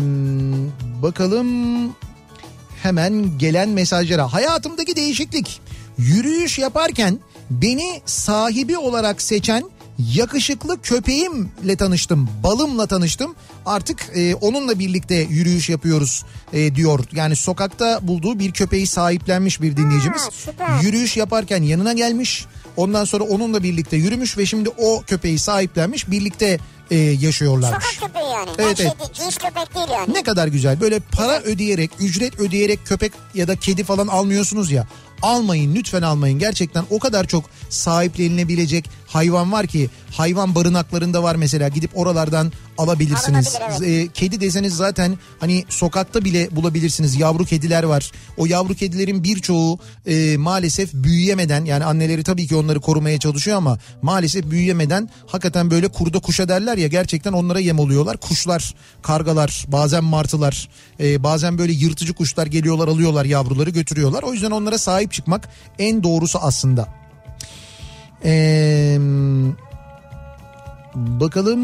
bakalım hemen gelen mesajlara. Hayatımdaki değişiklik, yürüyüş yaparken beni sahibi olarak seçen yakışıklı köpeğimle tanıştım, balımla tanıştım. Artık e, onunla birlikte yürüyüş yapıyoruz e, diyor. Yani sokakta bulduğu bir köpeği sahiplenmiş bir dinleyicimiz. Ha, yürüyüş yaparken yanına gelmiş. Ondan sonra onunla birlikte yürümüş ve şimdi o köpeği sahiplenmiş. Birlikte e, yaşıyorlarmış. Sokak köpeği yani. Evet, evet. Şey, cins köpek değil yani. Ne kadar güzel. Böyle para evet. ödeyerek, ücret ödeyerek köpek ya da kedi falan almıyorsunuz ya. Almayın, lütfen almayın. Gerçekten o kadar çok sahiplenilebilecek hayvan var ki, hayvan barınaklarında var mesela, gidip oralardan alabilirsiniz. Alınabilir, evet. Kedi deseniz zaten hani sokakta bile bulabilirsiniz. Yavru kediler var. O yavru kedilerin birçoğu e, maalesef büyüyemeden, yani anneleri tabii ki onları korumaya çalışıyor ama maalesef büyüyemeden hakikaten böyle kurda kuşa derler ya, gerçekten onlara yem oluyorlar. Kuşlar, kargalar, bazen martılar, e, bazen böyle yırtıcı kuşlar geliyorlar, alıyorlar yavruları, götürüyorlar. O yüzden onlara sahip çıkmak en doğrusu aslında. Ee, bakalım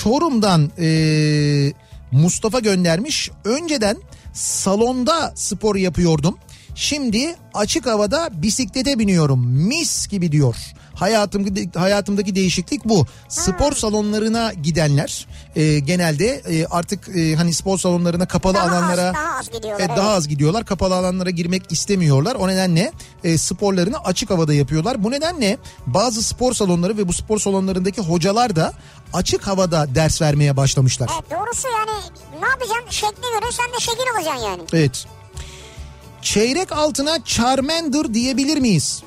Çorum'dan e, Mustafa göndermiş. Önceden salonda spor yapıyordum. Şimdi açık havada bisiklete biniyorum. Mis gibi diyor. Hayatım, hayatımdaki değişiklik bu. Spor hmm. salonlarına gidenler e, genelde e, artık e, hani spor salonlarına kapalı daha alanlara az, daha, az gidiyorlar, e, evet. daha az gidiyorlar. Kapalı alanlara girmek istemiyorlar. O nedenle e, sporlarını açık havada yapıyorlar. Bu nedenle bazı spor salonları ve bu spor salonlarındaki hocalar da açık havada ders vermeye başlamışlar. Evet, doğrusu yani ne yapacaksın? Şekline göre sen de şekil olacaksın yani. Evet. Çeyrek altına Charmander diyebilir miyiz?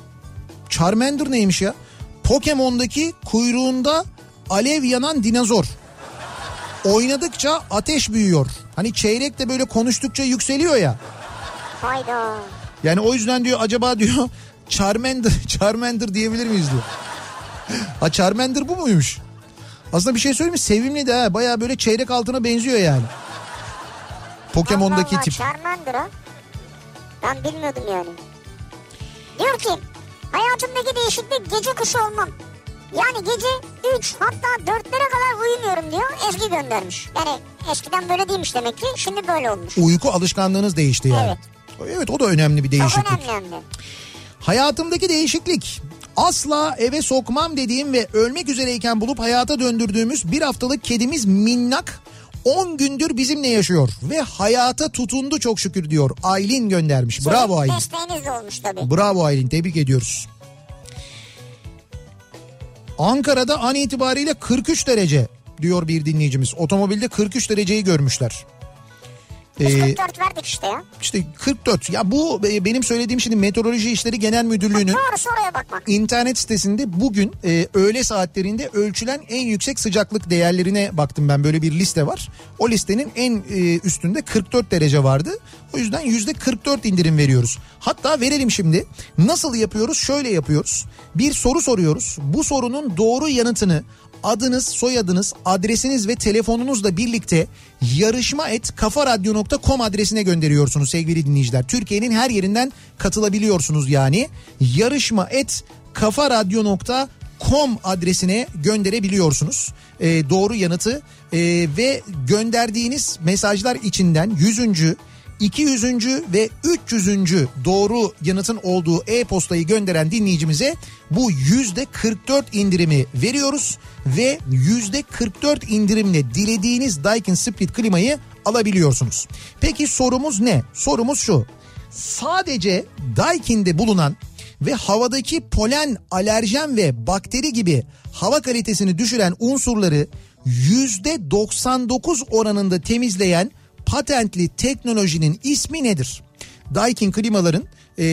Charmander neymiş ya? Pokemon'daki kuyruğunda alev yanan dinozor. Oynadıkça ateş büyüyor. Hani çeyrek de böyle konuştukça yükseliyor ya. Hayda. Yani o yüzden diyor acaba diyor Charmander, Charmander diyebilir miyiz diyor. Ha, Charmander bu muymuş? Aslında bir şey söyleyeyim mi? Sevimli de ha. Bayağı böyle çeyrek altına benziyor yani. Pokemon'daki Allah Allah, tip. Charmander ha. Ben bilmiyordum yani. Diyor ki hayatımdaki değişiklik gece kuşu olmam. Yani gece üç hatta dörtlere kadar uyumuyorum diyor. Ezgi göndermiş. Yani eskiden böyle değilmiş demek ki, şimdi böyle olmuş. Uyku alışkanlığınız değişti yani. Evet. Evet, o da önemli bir değişiklik. Çok önemli, önemli. Hayatımdaki değişiklik, asla eve sokmam dediğim ve ölmek üzereyken bulup hayata döndürdüğümüz bir haftalık kedimiz Minnak on gündür bizimle yaşıyor ve hayata tutundu çok şükür diyor. Aylin göndermiş. Bravo Aylin. Desteğiniz de olmuş tabii. Bravo Aylin, tebrik ediyoruz. Ankara'da an itibariyle kırk üç derece diyor bir dinleyicimiz. Otomobilde kırk üç dereceyi görmüşler. kırk dört verdik işte ya. İşte kırk dört. Ya bu benim söylediğim şimdi Meteoroloji İşleri Genel Müdürlüğü'nün internet sitesinde bugün e, öğle saatlerinde ölçülen en yüksek sıcaklık değerlerine baktım ben. Böyle bir liste var. O listenin en e, üstünde kırk dört derece vardı. O yüzden yüzde kırk dört indirim veriyoruz. Hatta verelim şimdi. Nasıl yapıyoruz? Şöyle yapıyoruz. Bir soru soruyoruz. Bu sorunun doğru yanıtını adınız, soyadınız, adresiniz ve telefonunuzla birlikte yarışma et kafaradyo nokta com adresine gönderiyorsunuz sevgili dinleyiciler. Türkiye'nin her yerinden katılabiliyorsunuz yani. yarışma et kafaradyo nokta com adresine gönderebiliyorsunuz. Ee, doğru yanıtı ee, ve gönderdiğiniz mesajlar içinden yüzüncü iki yüzüncü ve üç yüzüncü doğru yanıtın olduğu e-postayı gönderen dinleyicimize bu yüzde kırk dört indirimi veriyoruz ve yüzde kırk dört indirimle dilediğiniz Daikin Split klimayı alabiliyorsunuz. Peki sorumuz ne? Sorumuz şu. Sadece Daikin'de bulunan ve havadaki polen, alerjen ve bakteri gibi hava kalitesini düşüren unsurları yüzde doksan dokuz oranında temizleyen patentli teknolojinin ismi nedir? Daikin klimaların e, e,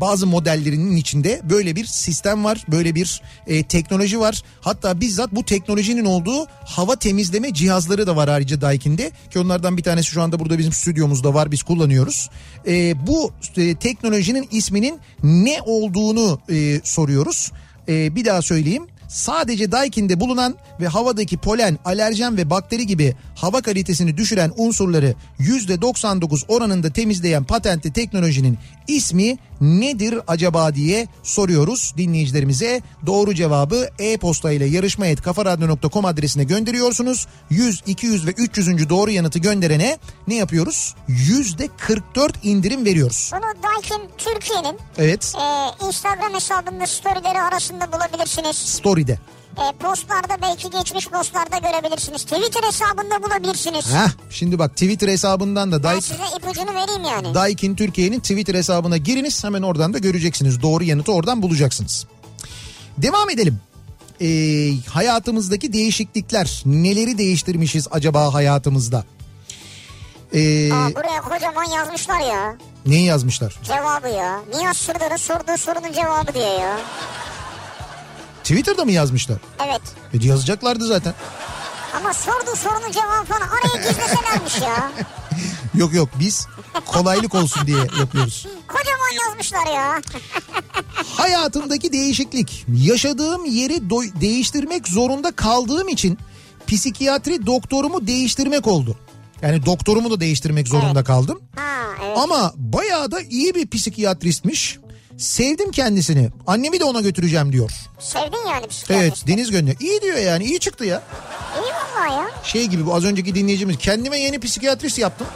bazı modellerinin içinde böyle bir sistem var, böyle bir e, teknoloji var. Hatta bizzat bu teknolojinin olduğu hava temizleme cihazları da var ayrıca Daikin'de. Ki onlardan bir tanesi şu anda burada bizim stüdyomuzda var, biz kullanıyoruz. E, bu e, teknolojinin isminin ne olduğunu e, soruyoruz. E, bir daha söyleyeyim. Sadece Daikin'de bulunan ve havadaki polen, alerjen ve bakteri gibi hava kalitesini düşüren unsurları yüzde doksan dokuz oranında temizleyen patentli teknolojinin ismi nedir acaba diye soruyoruz dinleyicilerimize. Doğru cevabı e-posta ile yarışma et kafaradyo nokta com adresine gönderiyorsunuz. yüz, iki yüz ve üç yüzüncü doğru yanıtı gönderene ne yapıyoruz? yüzde kırk dört indirim veriyoruz. Bunu Daikin Türkiye'nin evet. e, Instagram hesabında storyleri arasında bulabilirsiniz. Story'de. E, postlarda belki geçmiş postlarda görebilirsiniz. Twitter hesabında bulabilirsiniz. Heh, şimdi bak Twitter hesabından da Daikin... Ben size ipucunu vereyim yani. Daikin Türkiye'nin Twitter hesabına giriniz, hemen oradan da göreceksiniz. Doğru yanıtı oradan bulacaksınız. Devam edelim. E, hayatımızdaki değişiklikler. Neleri değiştirmişiz acaba hayatımızda? E, Aa, buraya kocaman yazmışlar ya. Neyi yazmışlar? Cevabı ya. Nihat Sırdar'ın sorduğu sorunun cevabı diye ya. Twitter'da mı yazmışlar? Evet. E yazacaklardı zaten. Ama sordu sorunun cevabı falan araya gizleselermiş ya. Yok yok, biz kolaylık olsun diye yapıyoruz. Kocaman yazmışlar ya. Hayatımdaki değişiklik. Yaşadığım yeri do- değiştirmek zorunda kaldığım için psikiyatri doktorumu değiştirmek oldu. Yani doktorumu da değiştirmek zorunda evet. kaldım. Ha, evet. Ama bayağı da iyi bir psikiyatristmiş. Sevdim kendisini. Annemi de ona götüreceğim diyor. Sevdin yani psikiyatristi. Evet, Deniz gönderiyor. İyi diyor yani, iyi çıktı ya. İyi vallahi ya. Şey gibi bu az önceki dinleyicimiz, kendime yeni psikiyatrist yaptım.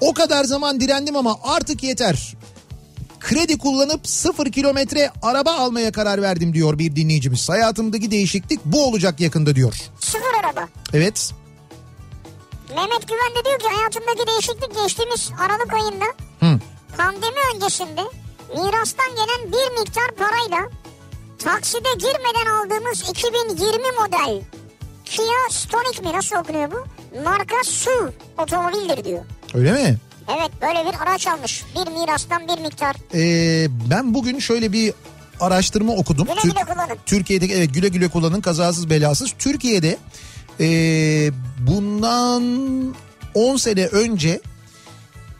O kadar zaman direndim ama artık yeter. Kredi kullanıp sıfır kilometre araba almaya karar verdim diyor bir dinleyicimiz. Hayatımdaki değişiklik bu olacak yakında diyor. Sıfır araba. Evet. Mehmet Güven de diyor ki hayatımdaki değişiklik geçtiğimiz Aralık ayında Hı. pandemi öncesinde mirastan gelen bir miktar parayla takside girmeden aldığımız iki bin yirmi model Kia Stonic mi, nasıl okunuyor bu? Marka S U V otomobildir diyor. Öyle mi? Evet, böyle bir araç almış. Bir mirastan bir miktar. Ee, ben bugün şöyle bir araştırma okudum. Güle güle Tür- kullanın. Türkiye'deki evet güle güle kullanın, kazasız belasız. Türkiye'de Ee, bundan on sene önce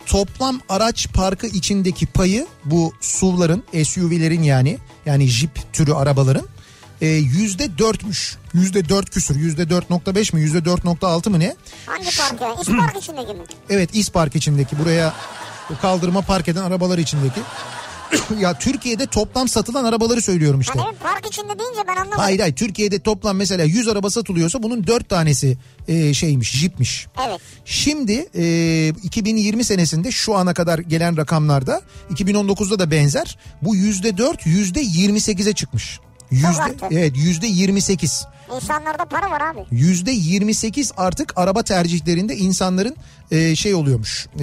toplam araç parkı içindeki payı bu S U V'ların, S U V'lerin yani yani jip türü arabaların e, yüzde dörtmüş. yüzde dört küsür, yüzde dört nokta beş mi, yüzde dört nokta altı mı ne? Hangi parkı yani? İspark içindeki mi? Evet, İspark içindeki, buraya kaldırıma park eden arabalar içindeki. Ya Türkiye'de toplam satılan arabaları söylüyorum işte. Ha, evet, park içinde deyince ben anlamadım. Hayır hayır, Türkiye'de toplam mesela yüz araba satılıyorsa bunun dört tanesi e, şeymiş, jipmiş. Evet. Şimdi e, iki bin yirmi senesinde şu ana kadar gelen rakamlarda iki bin on dokuzda da benzer bu yüzde dört yüzde yirmi sekize çıkmış. Yüzde, evet yüzde yirmi sekiz. İnsanlarda para var abi. yüzde yirmi sekiz artık araba tercihlerinde insanların e, şey oluyormuş. E,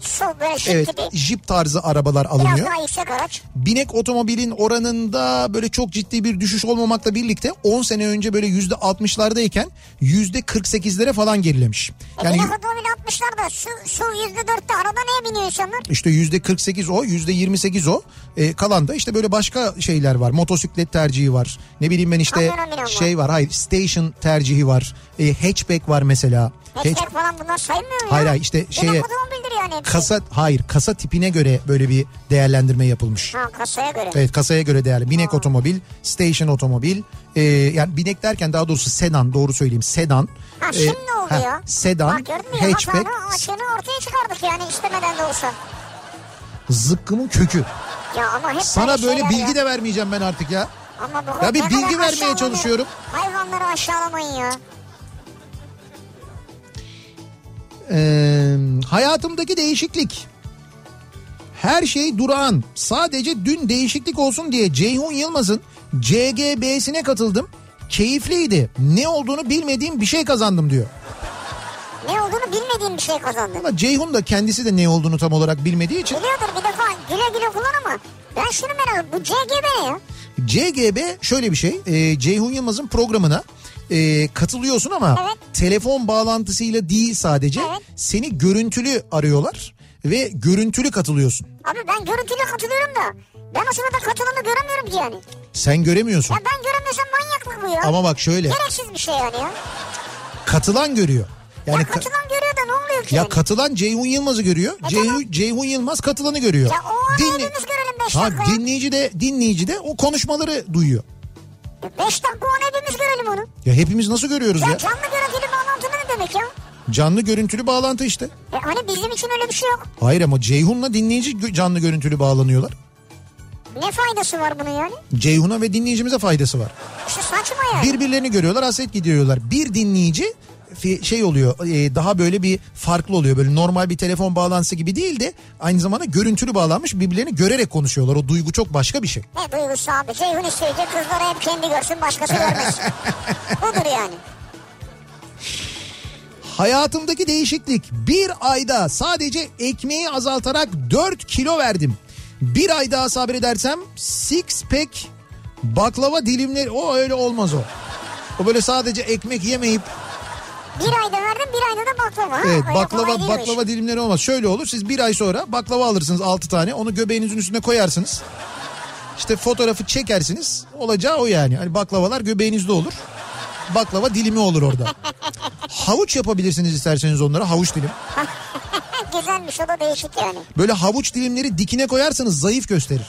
S U V, jip, evet, jip tarzı arabalar alınıyor. Biraz daha yüksek araç. Binek otomobilin oranında böyle çok ciddi bir düşüş olmamakla birlikte on sene önce böyle yüzde altmışlardayken yüzde kırk sekizlere falan gerilemiş. E yani, binek otomobil altmışlarda, su, su yüzde dörtte, araba neye biniyor insanlar? İşte yüzde kırk sekiz o, yüzde yirmi sekiz o. E, kalan da işte böyle başka şeyler var. Motosiklet tercihi var. Ne bileyim ben işte şey var, hayır, station tercihi var, e, hatchback var mesela. Hatchback Hatch... falan bunlar sayılmıyor mu? Hayır hayır işte şeye, yani kasa, hayır kasa tipine göre böyle bir değerlendirme yapılmış. Ha, kasaya göre. Evet, kasaya göre değerli. Binek ha. otomobil, station otomobil, e, yani binek derken daha doğrusu sedan, doğru söyleyeyim, sedan. Ha şimdi e, ne oldu ha, ya? Sedan, ya, hatchback. Açığını ortaya çıkardık yani istemeden de olsa. Zıkkımın kökü. Ya ama hep sana böyle bilgi ya. De vermeyeceğim ben artık ya. Ama baba, ya bir bilgi vermeye çalışıyorum. Hayvanları aşağılamayın ya. Ee, hayatımdaki değişiklik. Her şey durağan. Sadece dün değişiklik olsun diye Ceyhun Yılmaz'ın C G B'sine katıldım. Keyifliydi. Ne olduğunu bilmediğim bir şey kazandım diyor. Ne olduğunu bilmediğim bir şey kazandım. Ama Ceyhun da kendisi de ne olduğunu tam olarak bilmediği için. Biliyordur bir defa, güle güle kullan ama ben şunu merak ediyorum. Bu C G B ne ya? C G B şöyle bir şey, e, Ceyhun Yılmaz'ın programına e, katılıyorsun ama evet. telefon bağlantısıyla değil sadece, evet. seni görüntülü arıyorlar ve görüntülü katılıyorsun. Abi ben görüntülü katılıyorum da ben o sırada katılanı göremiyorum ki yani. Sen göremiyorsun. Ya ben göremiyorsam manyaklık bu ya. Ama bak şöyle. Gereksiz bir şey yani ya. Katılan görüyor. Yani ya katılan ka- görüyor da ne oluyor ki? Ya yani? Katılan Ceyhun Yılmaz'ı görüyor. E Ceyhun, tamam. Ceyhun Yılmaz katılanı görüyor. Ya o an Dinle- hepimiz görelim beş dakika. Ha, dinleyici de, dinleyici de o konuşmaları duyuyor. beş dakika o an hepimiz görelim onu. Ya hepimiz nasıl görüyoruz ya? Ya canlı görüntülü bağlantı ne demek ya? Canlı görüntülü bağlantı işte. E hani bizim için öyle bir şey yok. Hayır ama Ceyhun'la dinleyici canlı görüntülü bağlanıyorlar. Ne faydası var bunun yani? Ceyhun'a ve dinleyicimize faydası var. İşte saçma yani. Birbirlerini görüyorlar, hasret gidiyorlar. Bir dinleyici... şey oluyor, daha böyle bir farklı oluyor, böyle normal bir telefon bağlantısı gibi değil de aynı zamanda görüntülü bağlanmış, birbirlerini görerek konuşuyorlar, o duygu çok başka bir şey. Ne duygusu abi? Ceyhun isteyecek kızları hep kendi görsün, başkası görmesin. Budur yani. Hayatımdaki değişiklik, bir ayda sadece ekmeği azaltarak dört kilo verdim. Bir ay daha sabredersem six pack baklava dilimleri, o öyle olmaz o. O böyle sadece ekmek yemeyip bir ayda verdim, bir ayda da baklava. Evet, baklava, baklava dilimleri olmaz. Şöyle olur, siz bir ay sonra baklava alırsınız altı tane, onu göbeğinizin üstüne koyarsınız. İşte fotoğrafı çekersiniz, olacağı o yani. Hani baklavalar göbeğinizde olur, baklava dilimi olur orada. Havuç yapabilirsiniz isterseniz onlara, havuç dilim. Güzelmiş, o da değişik yani. Böyle havuç dilimleri dikine koyarsanız zayıf gösterir.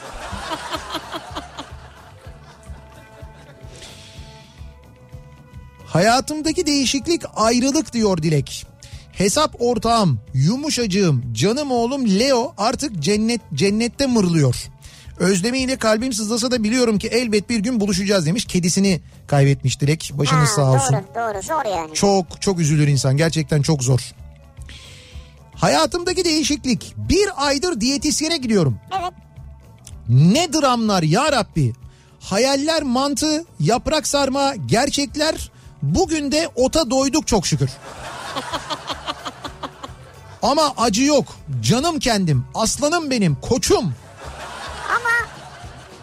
Hayatımdaki değişiklik ayrılık diyor Dilek. Hesap ortağım, yumuşacığım, canım oğlum Leo artık cennet cennette mırlıyor. Özlemiyle kalbim sızlasa da biliyorum ki elbet bir gün buluşacağız demiş. Kedisini kaybetmiş Dilek. Başınız ha, sağ olsun. Doğru, doğru, zor yani. Çok çok üzülür insan, gerçekten çok zor. Hayatımdaki değişiklik, bir aydır diyetisyene gidiyorum. Evet. Ne dramlar ya Rabbi. Hayaller mantı, yaprak sarma, gerçekler... Bugün de ota doyduk çok şükür. Ama acı yok. Canım kendim, aslanım benim, koçum. Ama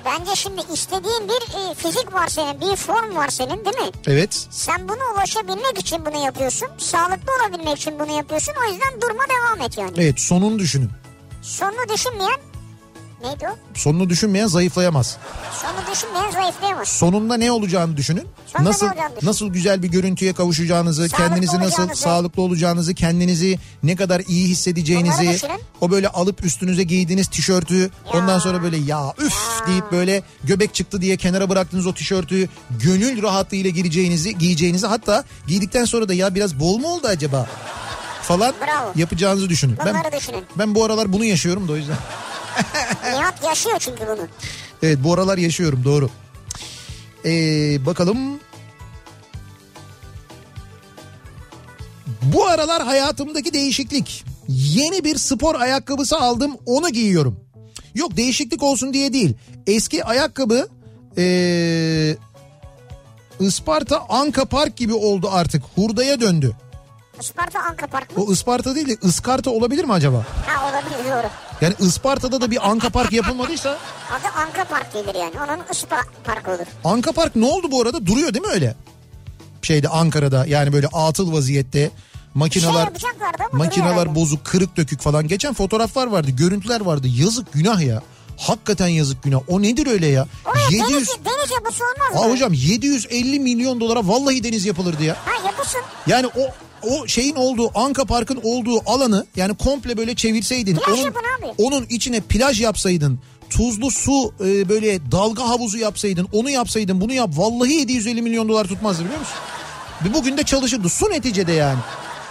bence şimdi istediğin bir fizik var senin, bir form var senin, değil mi? Evet. Sen bunu ulaşabilmek için bunu yapıyorsun. Sağlıklı olabilmek için bunu yapıyorsun. O yüzden durma, devam et yani. Evet, sonunu düşünün. Sonunu düşünmeyen neydi o? Sonunu düşünmeyen zayıflayamaz. Sonunu düşünmeyen zayıflayamaz. Sonunda ne olacağını düşünün. Sonunda nasıl olacağını düşün. Nasıl güzel bir görüntüye kavuşacağınızı, sağlıklı kendinizi nasıl olacağınızı. Sağlıklı olacağınızı, kendinizi ne kadar iyi hissedeceğinizi, o böyle alıp üstünüze giydiğiniz tişörtü, ya. Ondan sonra böyle ya üf ya. deyip böyle göbek çıktı diye kenara bıraktığınız o tişörtü gönül rahatlığıyla gireceğinizi, giyeceğinizi, hatta giydikten sonra da ya biraz bol mu oldu acaba falan Bravo. yapacağınızı düşünün. Ben, ben bu aralar bunu yaşıyorum da o yüzden. Nihat yaşıyor çünkü bunu. Evet, bu aralar yaşıyorum, doğru. Ee, bakalım. Bu aralar hayatımdaki değişiklik. Yeni bir spor ayakkabısı aldım, onu giyiyorum. Yok, değişiklik olsun diye değil. Eski ayakkabı ee, Isparta Anka Park gibi oldu artık. Hurdaya döndü. Isparta Anka Park mı? O Isparta değil de Iskarta olabilir mi acaba? Ha olabilir, doğru. Yani Isparta'da da bir Anka Park yapılmadıysa. Adı Anka Park gelir yani. Onun Isparta Park olur. Anka Park ne oldu bu arada? Duruyor değil mi öyle? Şeyde Ankara'da yani böyle atıl vaziyette. Makineler, şey makineler bozuk, kırık dökük falan. Geçen fotoğraflar vardı, görüntüler vardı. Yazık, günah ya. Hakikaten yazık, günah. O nedir öyle ya? Oraya yedi yüz... deniz, deniz yapısı olmaz mı? Aa hocam yedi yüz elli milyon dolara vallahi deniz yapılırdı ya. Ha yapılsın. Yani o o şeyin olduğu, Anka Park'ın olduğu alanı yani komple böyle çevirseydin. Plaj onun, yapın abi. Onun içine plaj yapsaydın. Tuzlu su e, böyle dalga havuzu yapsaydın. Onu yapsaydın, bunu yap. Vallahi yedi yüz elli milyon dolar tutmazdı, biliyor musun? Bugün de çalışırdı. Su neticede yani.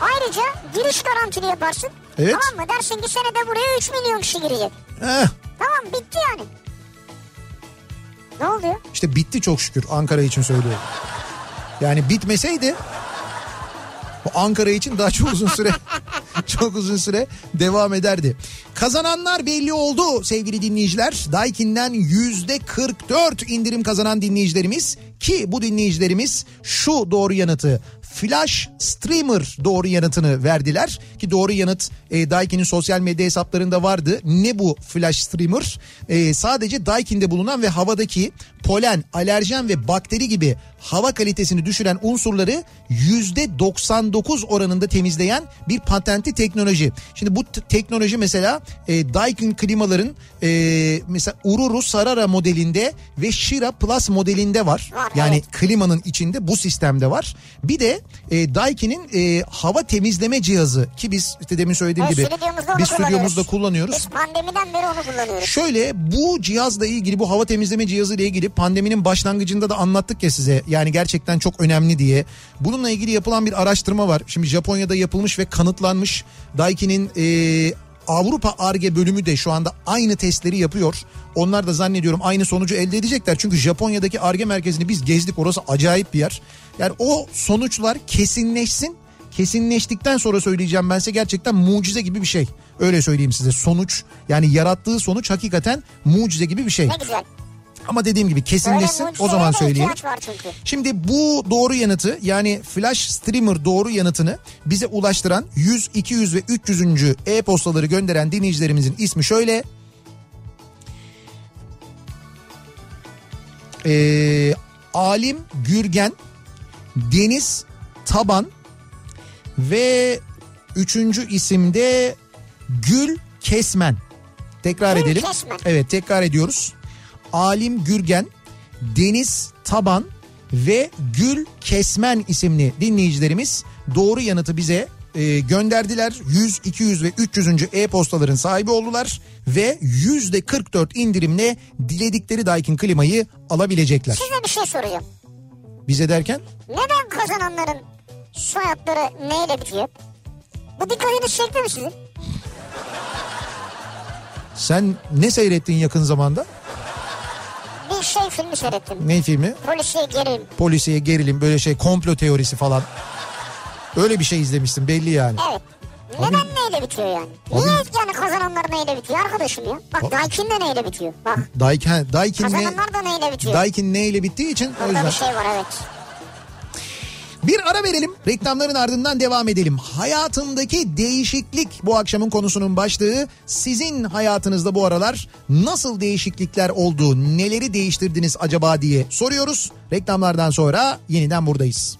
Ayrıca giriş garantili yaparsın. Evet. Tamam mı? Dersin ki senede buraya üç milyon kişi girecek. Eh. Tamam, bitti yani. Ne oluyor? İşte bitti, çok şükür, Ankara için söylüyorum. Yani bitmeseydi Ankara için daha çok uzun süre çok uzun süre devam ederdi. Kazananlar belli oldu sevgili dinleyiciler. Daikin'den yüzde kırk dört indirim kazanan dinleyicilerimiz, ki bu dinleyicilerimiz şu doğru yanıtı, Flash Streamer doğru yanıtını verdiler ki doğru yanıt e, Daikin'in sosyal medya hesaplarında vardı. Ne bu Flash Streamer? E, sadece Daikin'de bulunan ve havadaki polen, alerjen ve bakteri gibi hava kalitesini düşüren unsurları yüzde doksan dokuz oranında temizleyen bir patentli teknoloji. Şimdi bu t- teknoloji mesela e, Daikin klimaların e, mesela Ururu Sarara modelinde ve Shira Plus modelinde var. Yani klimanın içinde bu sistemde var. Bir de E, Daikin'in e, hava temizleme cihazı ki biz işte demin söylediğim evet, gibi biz stüdyomuzda kullanıyoruz. Biz pandemiden beri onu kullanıyoruz. Şöyle, bu cihazla ilgili, bu hava temizleme cihazı ile ilgili pandeminin başlangıcında da anlattık ya size. Yani gerçekten çok önemli diye. Bununla ilgili yapılan bir araştırma var. Şimdi Japonya'da yapılmış ve kanıtlanmış. Daikin'in e, Avrupa Ar-Ge bölümü de şu anda aynı testleri yapıyor. Onlar da zannediyorum aynı sonucu elde edecekler. Çünkü Japonya'daki Ar-Ge merkezini biz gezdik. Orası acayip bir yer. Yani o sonuçlar kesinleşsin. Kesinleştikten sonra söyleyeceğim ben size, gerçekten mucize gibi bir şey. Öyle söyleyeyim size, sonuç yani yarattığı sonuç hakikaten mucize gibi bir şey. Ne güzel. Ama dediğim gibi kesinleşsin, o zaman söyleyeyim. Şimdi bu doğru yanıtı, yani Flash Streamer doğru yanıtını bize ulaştıran yüz, iki yüz ve üç yüz. e-postaları gönderen dinleyicilerimizin ismi şöyle. Ee, Alim Gürgen, Deniz Taban ve üçüncü isimde Gül Kesmen. Tekrar Gül edelim. Kesmen. Evet, tekrar ediyoruz. Alim Gürgen, Deniz Taban ve Gül Kesmen isimli dinleyicilerimiz doğru yanıtı bize e, gönderdiler. yüz, iki yüz ve üç yüz. e-postaların sahibi oldular ve yüzde kırk dört indirimle diledikleri Daikin klimayı alabilecekler. Size bir şey soracağım. Bize derken? Neden kazananların soyadları neyle bitiyor? Bu dikkatini çekti mi sizin? Sen ne seyrettin yakın zamanda? Bir şey filmi seyrettim. Ne filmi? Polisiye gerilim. Polisiye gerilim, böyle şey, komplo teorisi falan. Öyle bir şey izlemişsin belli yani. Evet. Neden abi, neyle bitiyor yani? Abi, niye yani kazananlar neyle bitiyor arkadaşım ya? Bak Daikin de neyle bitiyor? Bak. Daikin, Daikin kazananlar ne, da neyle bitiyor? Daikin neyle bittiği için burada o yüzden. Burada bir şey var, evet. Bir ara verelim. Reklamların ardından devam edelim. Hayatımdaki değişiklik bu akşamın konusunun başlığı. Sizin hayatınızda bu aralar nasıl değişiklikler oldu, neleri değiştirdiniz acaba diye soruyoruz. Reklamlardan sonra yeniden buradayız.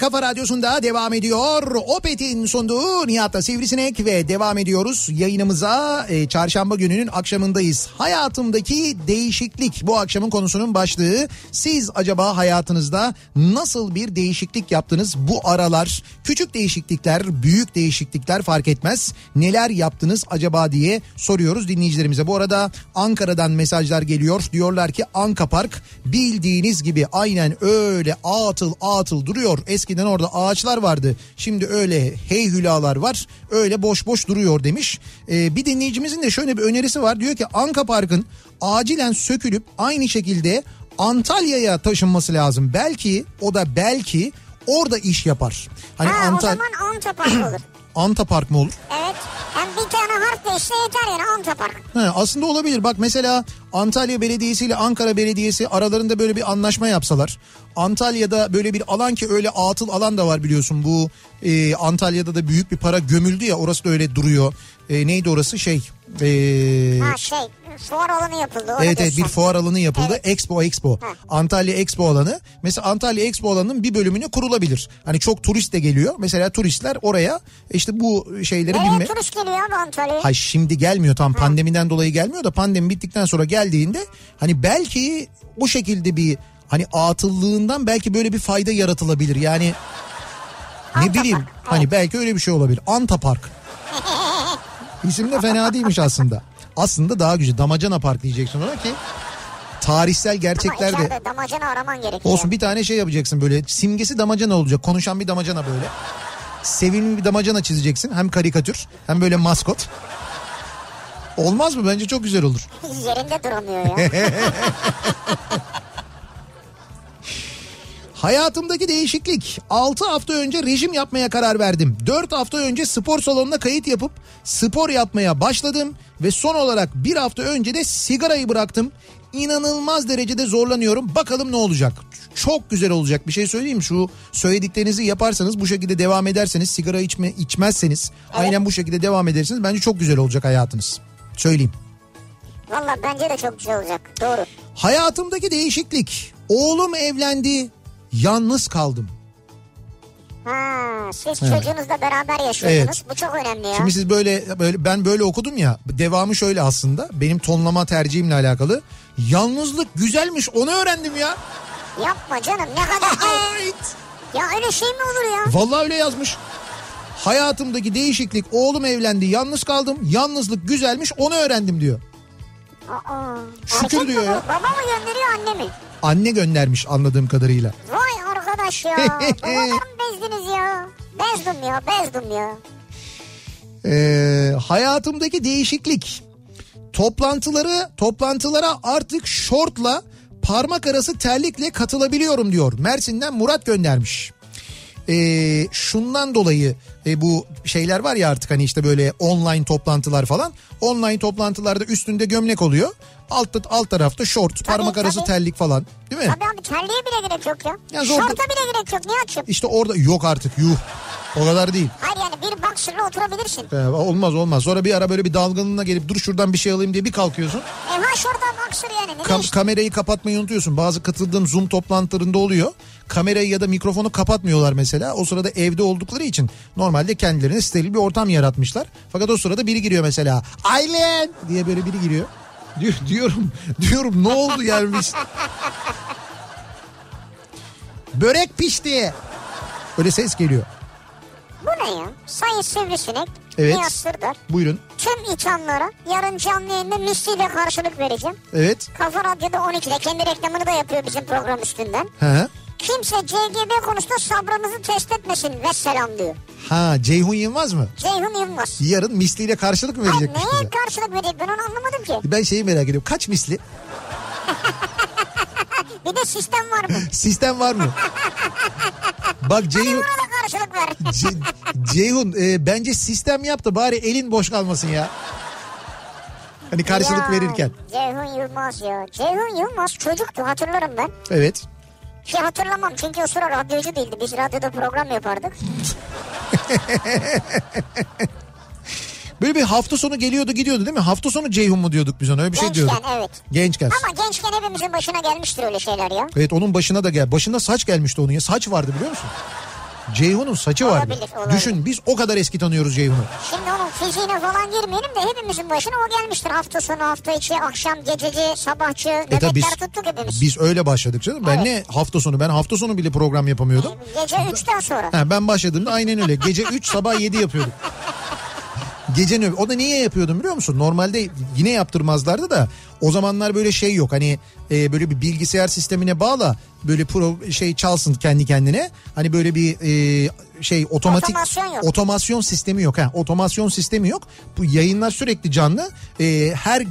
Kafa Radyosu'nda devam ediyor. Opet'in sunduğu Nihat'la Sivrisinek ve devam ediyoruz yayınımıza. E, çarşamba gününün akşamındayız. Hayatımdaki değişiklik bu akşamın konusunun başlığı. Siz acaba hayatınızda nasıl bir değişiklik yaptınız bu aralar? Küçük değişiklikler, büyük değişiklikler fark etmez. Neler yaptınız acaba diye soruyoruz dinleyicilerimize. Bu arada Ankara'dan mesajlar geliyor. Diyorlar ki Anka Park bildiğiniz gibi aynen öyle atıl atıl duruyor. Eskiden orada ağaçlar vardı. Şimdi öyle heyhülalar var. Öyle boş boş duruyor demiş. Ee, bir dinleyicimizin de şöyle bir önerisi var. Diyor ki Anka Park'ın acilen sökülüp aynı şekilde Antalya'ya taşınması lazım. Belki o da belki orada iş yapar. Hani ha, Antal- o zaman Antapark olur. Antapark mı olur? Evet. Yani bir tane harf değişse yeter yani Antapark. Ha, aslında olabilir. Bak mesela Antalya Belediyesi ile Ankara Belediyesi aralarında böyle bir anlaşma yapsalar. Antalya'da böyle bir alan ki öyle atıl alan da var biliyorsun bu. E, Antalya'da da büyük bir para gömüldü ya, orası da öyle duruyor. E, neydi orası şey? E, ha şey fuar alanı yapıldı. Evet evet bir fuar alanı yapıldı. Evet. Expo Expo. Ha. Antalya Expo alanı. Mesela Antalya Expo alanının bir bölümüne kurulabilir. Hani çok turist de geliyor. Mesela turistler oraya işte bu şeyleri bilme. Evet turist geliyor ama Antalya'ya. Hayır şimdi gelmiyor tam ha. pandemiden dolayı gelmiyor da pandemi bittikten sonra geldiğinde hani belki bu şekilde bir hani atıllığından belki böyle bir fayda yaratılabilir. Yani Antapark. Ne bileyim evet. Hani belki öyle bir şey olabilir. Antapark. İsim de fena değilmiş aslında. Aslında daha güzel. Damacana Park diyeceksin ona ki tarihsel gerçekler de. Damacana araman gerekiyor. Olsun bir tane şey yapacaksın böyle. Simgesi damacana olacak. Konuşan bir damacana böyle. Sevimli bir damacana çizeceksin. Hem karikatür hem böyle maskot. Olmaz mı? Bence çok güzel olur. Yerinde duramıyor ya. Hayatımdaki değişiklik. altı hafta önce rejim yapmaya karar verdim. dört hafta önce spor salonuna kayıt yapıp spor yapmaya başladım. Ve son olarak bir hafta önce de sigarayı bıraktım. İnanılmaz derecede zorlanıyorum. Bakalım ne olacak? Çok güzel olacak. Bir şey söyleyeyim mi? Şu söylediklerinizi yaparsanız, bu şekilde devam ederseniz, sigara içme, içmezseniz, evet. Aynen bu şekilde devam ederseniz bence çok güzel olacak hayatınız. Söyleyeyim. Valla bence de çok güzel olacak. Doğru. Hayatımdaki değişiklik. Oğlum evlendi. Yalnız kaldım. Ha, siz evet. Çocuğunuzla beraber yaşıyorsunuz. Evet. Bu çok önemli ya. Şimdi siz böyle, böyle ben böyle okudum ya. Devamı şöyle aslında. Benim tonlama tercihimle alakalı. Yalnızlık güzelmiş. Onu öğrendim ya. Yapma canım. Ne kadar ayıp. Ya öyle şey mi olur ya? Vallahi öyle yazmış. Hayatımdaki değişiklik. Oğlum evlendi. Yalnız kaldım. Yalnızlık güzelmiş. Onu öğrendim diyor. Aa, şükür diyor ya. Baba mı gönderiyor anne mi? Anne göndermiş anladığım kadarıyla. Vay arkadaş ya. Babadan bezdiniz ya. Bezdim ya bezdim ya. Ee, hayatımdaki değişiklik. Toplantıları toplantılara artık şortla parmak arası terlikle katılabiliyorum diyor. Mersin'den Murat göndermiş. Ee, şundan dolayı e, bu şeyler var ya artık hani işte böyle online toplantılar falan. Online toplantılarda üstünde gömlek oluyor. Alt, alt tarafta şort, tabii, parmak tabii. arası terlik falan değil mi? Tabii abi terliğe bile gerek yok ya. Yani şorta orada, bile gerek yok niye açayım? İşte orada yok artık yuh o kadar değil. Hayır yani bir boxer'la oturabilirsin. Ee, olmaz olmaz sonra bir ara böyle bir dalgınlığına gelip dur şuradan bir şey alayım diye bir kalkıyorsun. E ha şuradan boxer yani. Ne Kam- işte? Kamerayı kapatmayı unutuyorsun bazı katıldığım Zoom toplantılarında oluyor. Kamerayı ya da mikrofonu kapatmıyorlar mesela. O sırada evde oldukları için normalde kendilerine steril bir ortam yaratmışlar. Fakat o sırada biri giriyor mesela. Aylen diye böyle biri giriyor. Diyor, diyorum diyorum ne oldu yani biz? Börek pişti. Öyle ses geliyor. Bu ne ya? Sayın Sivrisinek. Evet. Nihat Sırdar. Buyurun. Tüm içanlara yarın canlı yayında misliyle karşılık vereceğim. Evet. Kafa Radyo'da on ikide kendi reklamını da yapıyor bizim program üstünden. He. Kimse C G B konusunda sabrımızı test etmesin ve selam diyor. Ha Ceyhun Yılmaz mı? Ceyhun Yılmaz. Yarın misliyle karşılık mı verecek? Hayır neye karşılık verecek ben onu anlamadım ki. Ben şeyi merak ediyorum kaç misli? Bir de sistem var mı? Sistem var mı? Bak Ceyhun. Karşılık ver. C- Ceyhun e, bence sistem yap da bari elin boş kalmasın ya. Hani karşılık ya, verirken. Ceyhun Yılmaz ya. Ceyhun Yılmaz çocuktu hatırlarım ben. Evet. Ki hatırlamam çünkü o sıra radyocu değildi. Biz radyoda program yapardık. Böyle bir hafta sonu geliyordu gidiyordu değil mi? Hafta sonu Ceyhun mu diyorduk biz ona öyle bir gençken, şey diyorduk. Gençken evet. Gençken. Ama gençken hepimizin başına gelmiştir öyle şeyler ya. Evet onun başına da gel. Başında saç gelmişti onun ya. Saç vardı biliyor musun? Ceyhun'un saçı olabilir, vardı. Olabilir. Düşün biz o kadar eski tanıyoruz Ceyhun'u. Şimdi onun fiziğine falan girmeyelim de hepimizin başına o gelmiştir. Hafta sonu, hafta içi, akşam, gececi, sabahçı, nöbetler e biz, tuttuk hepimiz. Biz öyle başladık canım. Evet. Ben ne hafta sonu, ben hafta sonu bile program yapamıyordum. Gece üçten sonra. Ha, ben başladığımda aynen öyle. Gece üç sabah yedi yapıyordum. Gece nöbeti. O da niye yapıyordum biliyor musun? Normalde yine yaptırmazlardı da o zamanlar böyle şey yok. Hani e, böyle bir bilgisayar sistemine bağla, böyle pro şey çalsın kendi kendine. Hani böyle bir e, şey otomatik otomasyon, otomasyon sistemi yok. Ha, otomasyon sistemi yok. Bu yayınlar sürekli canlı. E, her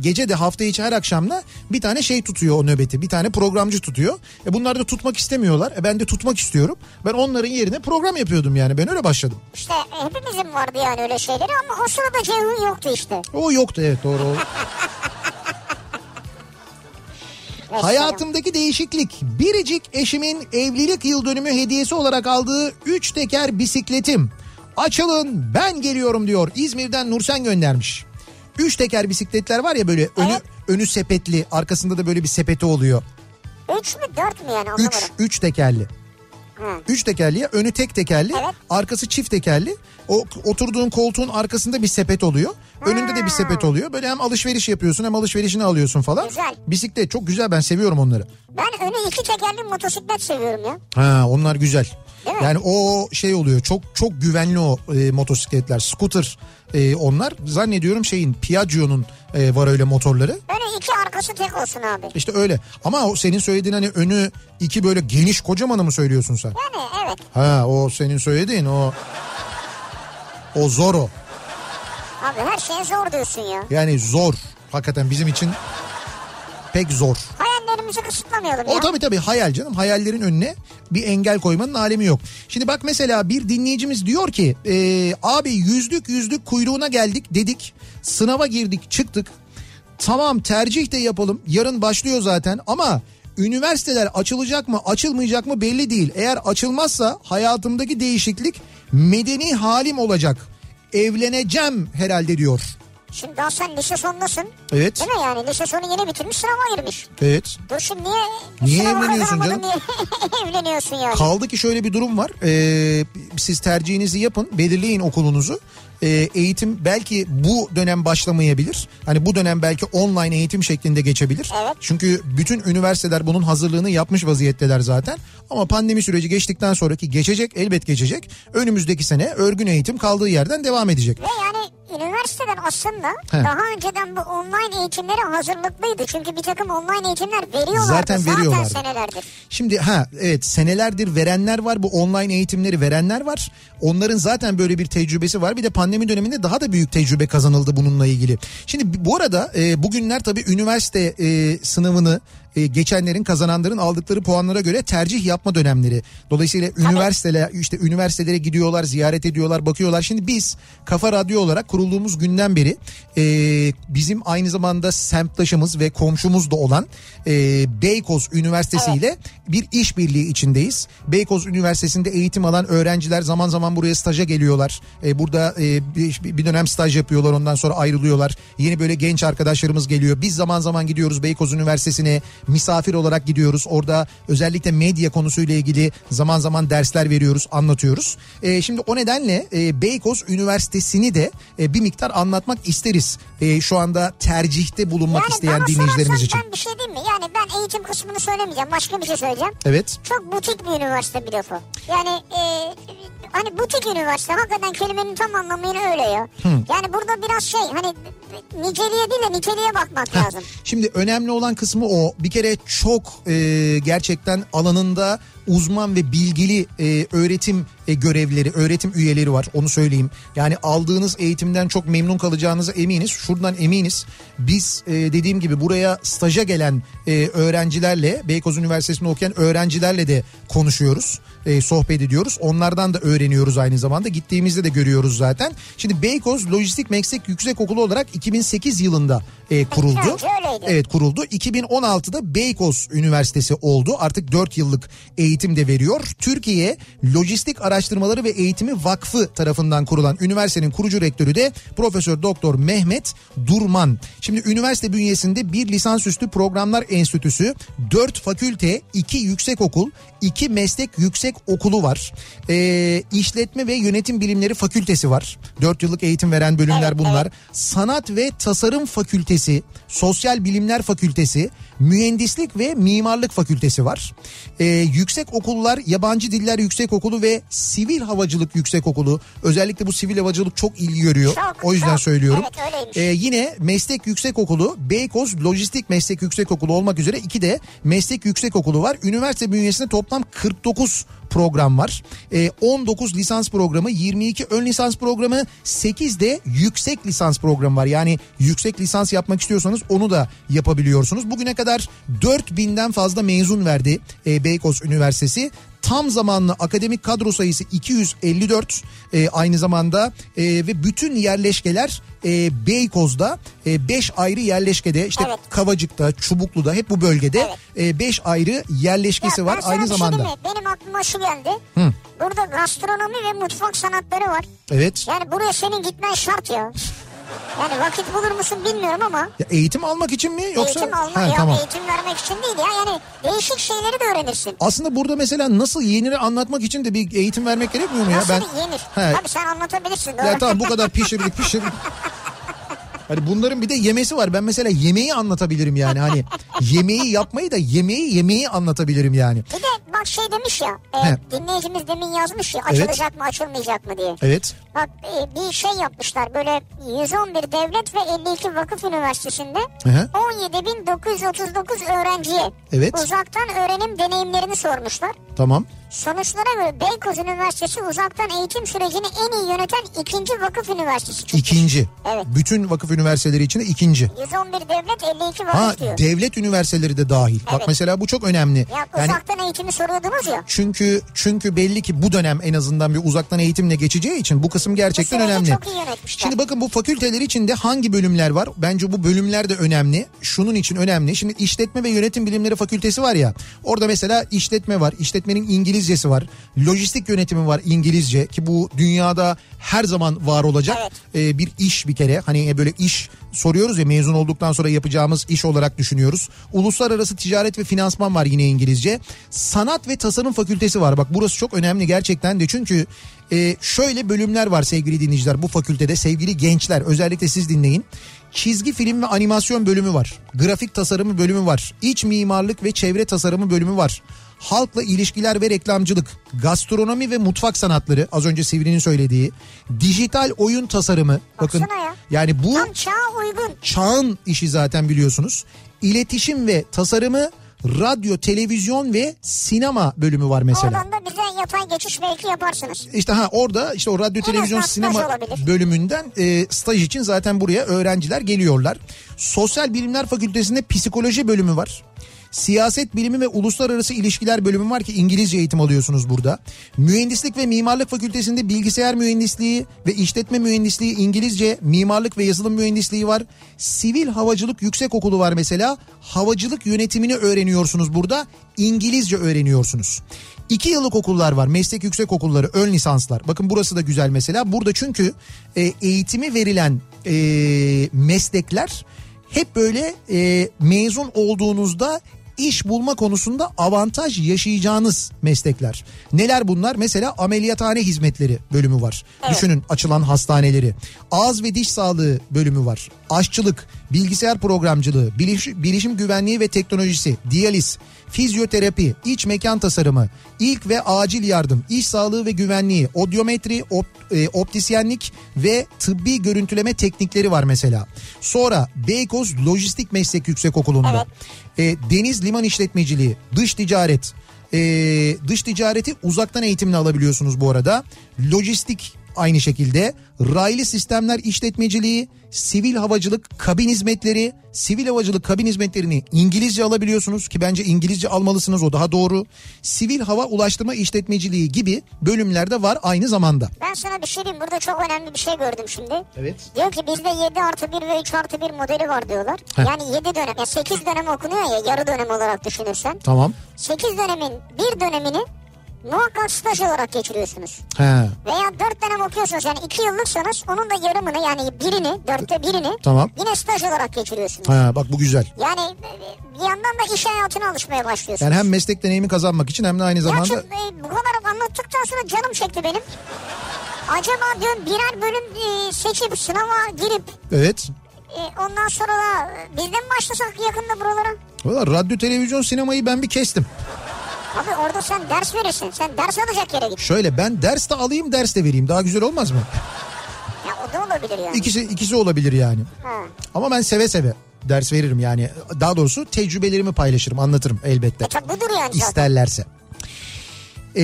gece de hafta içi her akşamda bir tane şey tutuyor o nöbeti. Bir tane programcı tutuyor. E bunlar da tutmak istemiyorlar. E ben de tutmak istiyorum. Ben onların yerine program yapıyordum yani. Ben öyle başladım. İşte hepimizin vardı yani öyle şeyleri ama o sırada Ceyhun yoktu işte. O yoktu, evet, doğru. Hayatımdaki değişiklik. Biricik eşimin evlilik yıl dönümü hediyesi olarak aldığı üç teker bisikletim. Açılın ben geliyorum diyor. İzmir'den Nursen göndermiş. Üç teker bisikletler var ya böyle, evet. önü, önü sepetli, arkasında da böyle bir sepeti oluyor. Üç mü dört mü yani? Üç, üç tekerli. Hı. Üç tekerli ya, önü tek tekerli, evet. Arkası çift tekerli. O oturduğun koltuğun arkasında bir sepet oluyor. Hı. Önünde de bir sepet oluyor. Böyle hem alışveriş yapıyorsun hem alışverişini alıyorsun falan. Güzel. Bisiklet çok güzel, ben seviyorum onları. Ben önü iki tekerli motosiklet seviyorum ya. Ha, onlar güzel. Yani o şey oluyor, çok çok güvenli o e, motosikletler, scooter e, onlar. Zannediyorum şeyin, Piaggio'nun e, var öyle motorları. Öyle iki arkası tek olsun abi. İşte öyle ama o senin söylediğin hani önü iki böyle geniş kocamanı mı söylüyorsun sen? Yani evet. Ha, o senin söylediğin o o zor o. Abi her şeye zor diyorsun ya. Yani zor hakikaten bizim için pek zor. Hayallerimizi kısıtlamayalım ya. O tabii tabii hayal canım. Hayallerin önüne bir engel koymanın alemi yok. Şimdi bak mesela bir dinleyicimiz diyor ki e, abi yüzlük yüzlük kuyruğuna geldik dedik. Sınava girdik çıktık. Tamam, tercih de yapalım. Yarın başlıyor zaten ama üniversiteler açılacak mı açılmayacak mı belli değil. Eğer açılmazsa hayatımdaki değişiklik medeni halim olacak. Evleneceğim herhalde diyor. Şimdi daha sen lise sondasın. Evet. Değil mi yani? Lise sonu yeni bitirmiş, sınava girmiş. Evet. Dur şimdi niye? Niye evleniyorsun canım? Niye evleniyorsun yani? Kaldı ki şöyle bir durum var. Ee, siz tercihinizi yapın. Belirleyin okulunuzu. Ee, eğitim belki bu dönem başlamayabilir. Hani bu dönem belki online eğitim şeklinde geçebilir. Evet. Çünkü bütün üniversiteler bunun hazırlığını yapmış vaziyetteler zaten. Ama pandemi süreci geçtikten sonraki geçecek, elbet geçecek. Önümüzdeki sene örgün eğitim kaldığı yerden devam edecek. Ve yani üniversiteden aslında He. daha önceden bu online eğitimlere hazırlıklıydı. Çünkü bir takım online eğitimler veriyorlardı. Zaten veriyorlar. Zaten senelerdir. Şimdi ha evet senelerdir verenler var. Bu online eğitimleri verenler var. Onların zaten böyle bir tecrübesi var. Bir de pandemi döneminde daha da büyük tecrübe kazanıldı bununla ilgili. Şimdi bu arada e, bugünler tabii üniversite e, sınavını e, geçenlerin, kazananların aldıkları puanlara göre tercih yapma dönemleri. Dolayısıyla üniversiteler, işte üniversitelere gidiyorlar, ziyaret ediyorlar, bakıyorlar. Şimdi biz Kafa Radyo olarak kurulduğumuz günden beri e, bizim aynı zamanda semttaşımız ve komşumuz da olan e, Beykoz Üniversitesi ile bir işbirliği içindeyiz. Beykoz Üniversitesi'nde eğitim alan öğrenciler zaman zaman buraya staja geliyorlar. E, burada e, bir, bir dönem staj yapıyorlar, ondan sonra ayrılıyorlar. Yeni böyle genç arkadaşlarımız geliyor. Biz zaman zaman gidiyoruz Beykoz Üniversitesi'ne. Misafir olarak gidiyoruz. Orada özellikle medya konusuyla ilgili zaman zaman dersler veriyoruz, anlatıyoruz. E, şimdi o nedenle e, Beykoz Üniversitesi'ni de e, bir miktar anlatmak isteriz. E, şu anda tercihte bulunmak yani isteyen dinleyicilerimiz için. Ben bir şey diyeyim mi? Yani ben eğitim kısmını söylemeyeceğim. Başka bir şey söyleyeceğim. Evet. Çok butik bir üniversite bir lafı. Yani e, hani butik üniversite hakikaten kelimenin tam anlamıyla öyle ya. Hı. Yani burada biraz şey hani niceliğe değil de niteliğe bakmak Heh. lazım. Şimdi önemli olan kısmı o. Bir kere çok e, gerçekten alanında uzman ve bilgili e, öğretim e, görevlileri, öğretim üyeleri var. Onu söyleyeyim. Yani aldığınız eğitimden çok memnun kalacağınıza eminiz. Şuradan eminiz. Biz e, dediğim gibi buraya staja gelen e, öğrencilerle, Beykoz Üniversitesi'nde okuyan öğrencilerle de konuşuyoruz. E, sohbet ediyoruz. Onlardan da öğreniyoruz aynı zamanda. Gittiğimizde de görüyoruz zaten. Şimdi Beykoz Lojistik Meslek Yüksekokulu olarak iki bin sekiz yılında e, kuruldu. Evet, kuruldu. iki bin on altıda Beykoz Üniversitesi oldu. Artık dört yıllık eğitim de veriyor. Türkiye Lojistik Araştırmaları ve Eğitimi Vakfı tarafından kurulan üniversitenin kurucu rektörü de Profesör Doktor Mehmet Durman. Şimdi üniversite bünyesinde bir lisansüstü programlar enstitüsü, dört fakülte, iki yüksekokul, iki meslek yüksekokulu var. E, işletme ve yönetim bilimleri fakültesi var. dört yıllık eğitim veren bölümler bunlar. Evet, evet. Sanat ve tasarım fakültesi, sosyal bilimler fakültesi, mühendislik ve mimarlık fakültesi var. E, yüksek okullar, yabancı diller yüksekokulu ve Sivil Havacılık Yüksekokulu. Özellikle bu sivil havacılık çok ilgi görüyor. Çok, o yüzden çok. söylüyorum. Evet, ee, yine Meslek Yüksekokulu, Beykoz Lojistik Meslek Yüksekokulu olmak üzere iki de Meslek Yüksekokulu var. Üniversite bünyesinde toplam kırk dokuz program var. Ee, on dokuz lisans programı, yirmi iki ön lisans programı, sekiz de yüksek lisans programı var. Yani yüksek lisans yapmak istiyorsanız onu da yapabiliyorsunuz. Bugüne kadar dört binden fazla mezun verdi e, Beykoz Üniversitesi. Tam zamanlı akademik kadro sayısı iki yüz elli dört e, aynı zamanda e, ve bütün yerleşkeler e, Beykoz'da beş e, ayrı yerleşkede, işte evet. Kavacık'ta, Çubuklu'da, hep bu bölgede beş evet. e, ayrı yerleşkesi ya var aynı zamanda. Şey, benim aklıma şu geldi. Hı. Burada gastronomi ve mutfak sanatları var. Evet. Yani buraya senin gitmen şart ya. Yani vakit bulur musun bilmiyorum ama. Ya eğitim almak için mi yoksa? Eğitim almak ha, ya tamam. Eğitim vermek için değil ya, yani değişik şeyleri de öğrenirsin. Aslında burada mesela nasıl yenir anlatmak için de bir eğitim vermek gerekmiyor mu ya? Nasıl ben... yenir? He. Tabii sen anlatabilirsin. Doğru. Ya tamam, bu kadar pişirdik pişirdik. Hani bunların bir de yemesi var. Ben mesela yemeği anlatabilirim yani. Hani yemeği yapmayı da yemeği yemeği anlatabilirim yani. Bir de bak şey demiş ya. E, dinleyicimiz demin yazmış ya. Açılacak evet. mı açılmayacak mı diye. Evet. Bak e, bir şey yapmışlar. Böyle yüz on bir devlet ve elli iki vakıf üniversitesinde on yedi bin dokuz yüz otuz dokuz öğrenciye evet. uzaktan öğrenim deneyimlerini sormuşlar. Tamam. Sonuçlara göre Beykoz Üniversitesi uzaktan eğitim sürecini en iyi yöneten ikinci vakıf üniversitesi. Çünkü. İkinci. Evet. Bütün vakıf üniversiteleri içinde ikinci. yüz on bir devlet, elli iki vakıf ha, diyor. Devlet üniversiteleri de dahil. Evet. Bak mesela bu çok önemli. Ya yani, uzaktan eğitimi soruyordunuz ya. Çünkü çünkü belli ki bu dönem en azından bir uzaktan eğitimle geçeceği için bu kısım gerçekten bu önemli. Çok iyi yönetmişler. Şimdi bakın bu fakülteler içinde hangi bölümler var? Bence bu bölümler de önemli. Şunun için önemli. Şimdi işletme ve yönetim bilimleri fakültesi var ya. Orada mesela işletme var. İşletmenin İngiliz İngilizcesi var. Lojistik yönetimi var, İngilizce, ki bu dünyada her zaman var olacak. Evet. Ee, bir iş bir kere. Hani böyle iş soruyoruz ya, mezun olduktan sonra yapacağımız iş olarak düşünüyoruz. Uluslararası ticaret ve finansman var, yine İngilizce. Sanat ve tasarım fakültesi var. Bak burası çok önemli gerçekten de, çünkü e, şöyle bölümler var sevgili dinleyiciler bu fakültede. Sevgili gençler, özellikle siz dinleyin. Çizgi film ve animasyon bölümü var. Grafik tasarımı bölümü var. İç mimarlık ve çevre tasarımı bölümü var. Halkla ilişkiler ve reklamcılık, gastronomi ve mutfak sanatları, az önce Sivri'nin söylediği, dijital oyun tasarımı. Baksana bakın ya. Yani bu tam çağa uygun. Çağın işi zaten, biliyorsunuz. İletişim ve tasarımı, radyo, televizyon ve sinema bölümü var mesela. Oradan da bize yapay geçiş belki yaparsınız. İşte ha orada işte o radyo, en televizyon, sinema olabilir. Bölümünden e, staj için zaten buraya öğrenciler geliyorlar. Sosyal bilimler fakültesinde psikoloji bölümü var. Siyaset bilimi ve uluslararası ilişkiler bölümü var ki İngilizce eğitim alıyorsunuz burada. Mühendislik ve mimarlık fakültesinde bilgisayar mühendisliği ve işletme mühendisliği İngilizce, mimarlık ve yazılım mühendisliği var. Sivil Havacılık Yüksekokulu var mesela. Havacılık yönetimini öğreniyorsunuz burada. İngilizce öğreniyorsunuz. İki yıllık okullar var. Meslek yüksek okulları, ön lisanslar. Bakın burası da güzel mesela. Burada çünkü e, eğitimi verilen e, meslekler hep böyle e, mezun olduğunuzda İş bulma konusunda avantaj yaşayacağınız meslekler. Neler bunlar? Mesela ameliyathane hizmetleri bölümü var. Evet. Düşünün açılan hastaneleri. Ağız ve diş sağlığı bölümü var. Aşçılık, bilgisayar programcılığı, bilişim, bilişim güvenliği ve teknolojisi, diyaliz, fizyoterapi, iç mekan tasarımı, ilk ve acil yardım, iş sağlığı ve güvenliği, odyometri, op, e, optisyenlik ve tıbbi görüntüleme teknikleri var mesela. Sonra Beykoz Lojistik Meslek Yüksekokulu'nda evet. e, deniz liman işletmeciliği, dış ticaret, e, dış ticareti uzaktan eğitimle alabiliyorsunuz bu arada. Lojistik aynı şekilde, raylı sistemler işletmeciliği, sivil havacılık kabin hizmetleri, sivil havacılık kabin hizmetlerini İngilizce alabiliyorsunuz ki bence İngilizce almalısınız, o daha doğru. Sivil hava ulaştırma işletmeciliği gibi bölümlerde var aynı zamanda. Ben sana bir şey diyeyim, burada çok önemli bir şey gördüm şimdi. Evet. Diyor ki bizde yedi artı bir ve üç artı bir modeli var diyorlar. Heh. Yani yedi dönem, yani sekiz dönem okunuyor ya, yarı dönem olarak düşünürsen. Tamam. sekiz dönemin bir dönemini muhakkak staj olarak geçiriyorsunuz. He. Veya dört dönem okuyorsunuz, yani iki yıllıksanız onun da yarımını, yani birini, dörtte birini tamam. yine staj olarak geçiriyorsunuz. He, bak bu güzel. Yani bir yandan da iş hayatına alışmaya başlıyorsunuz. Yani hem meslek deneyimi kazanmak için hem de aynı zamanda. Ya çünkü bu kadar anlattıktan sonra canım çekti benim. Acaba diyorum birer bölüm seçip sınava girip. Evet. Ondan sonra da bizden başlasak yakında buralara. Valla radyo, televizyon, sinemayı ben bir kestim. Abi orada sen ders verirsin. Sen ders alacak yere git. Şöyle ben ders de alayım, ders de vereyim. Daha güzel olmaz mı? Ya o da olabilir yani. İkisi, ikisi olabilir yani. Ha. Ama ben seve seve ders veririm yani. Daha doğrusu tecrübelerimi paylaşırım, anlatırım elbette. E çok budur yani. İsterlerse. Ee,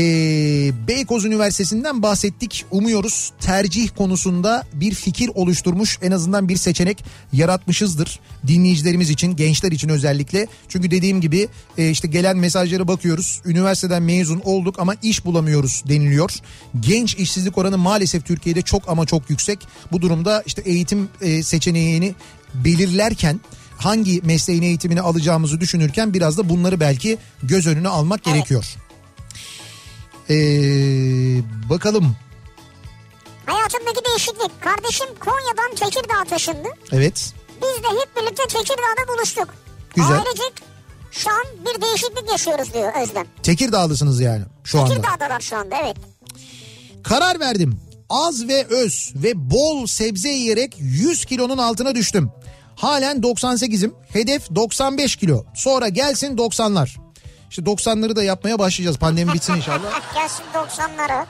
Beykoz Üniversitesi'nden bahsettik. Umuyoruz tercih konusunda bir fikir oluşturmuş, en azından bir seçenek yaratmışızdır dinleyicilerimiz için, gençler için özellikle. Çünkü dediğim gibi e, işte gelen mesajlara bakıyoruz. Üniversiteden mezun olduk ama iş bulamıyoruz deniliyor. Genç işsizlik oranı maalesef Türkiye'de çok ama çok yüksek. Bu durumda işte eğitim e, seçeneğini belirlerken, hangi mesleğin eğitimini alacağımızı düşünürken biraz da bunları belki göz önüne almak evet. gerekiyor. Ee, bakalım. Hayatımdaki değişiklik. Kardeşim Konya'dan Tekirdağ'a taşındı. Evet. Biz de hep birlikte Tekirdağ'da buluştuk. Güzel. Ailecek şu an bir değişiklik yaşıyoruz diyor Özlem. Tekirdağlısınız yani şu anda. Tekirdağ'dalar şu anda, evet. Karar verdim. Az ve öz ve bol sebze yiyerek yüz kilonun altına düştüm. Halen doksan sekizim. Hedef doksan beş kilo. Sonra gelsin doksanlar. İşte doksanları da yapmaya başlayacağız. Pandemi bitsin inşallah. Gelsin doksanlara.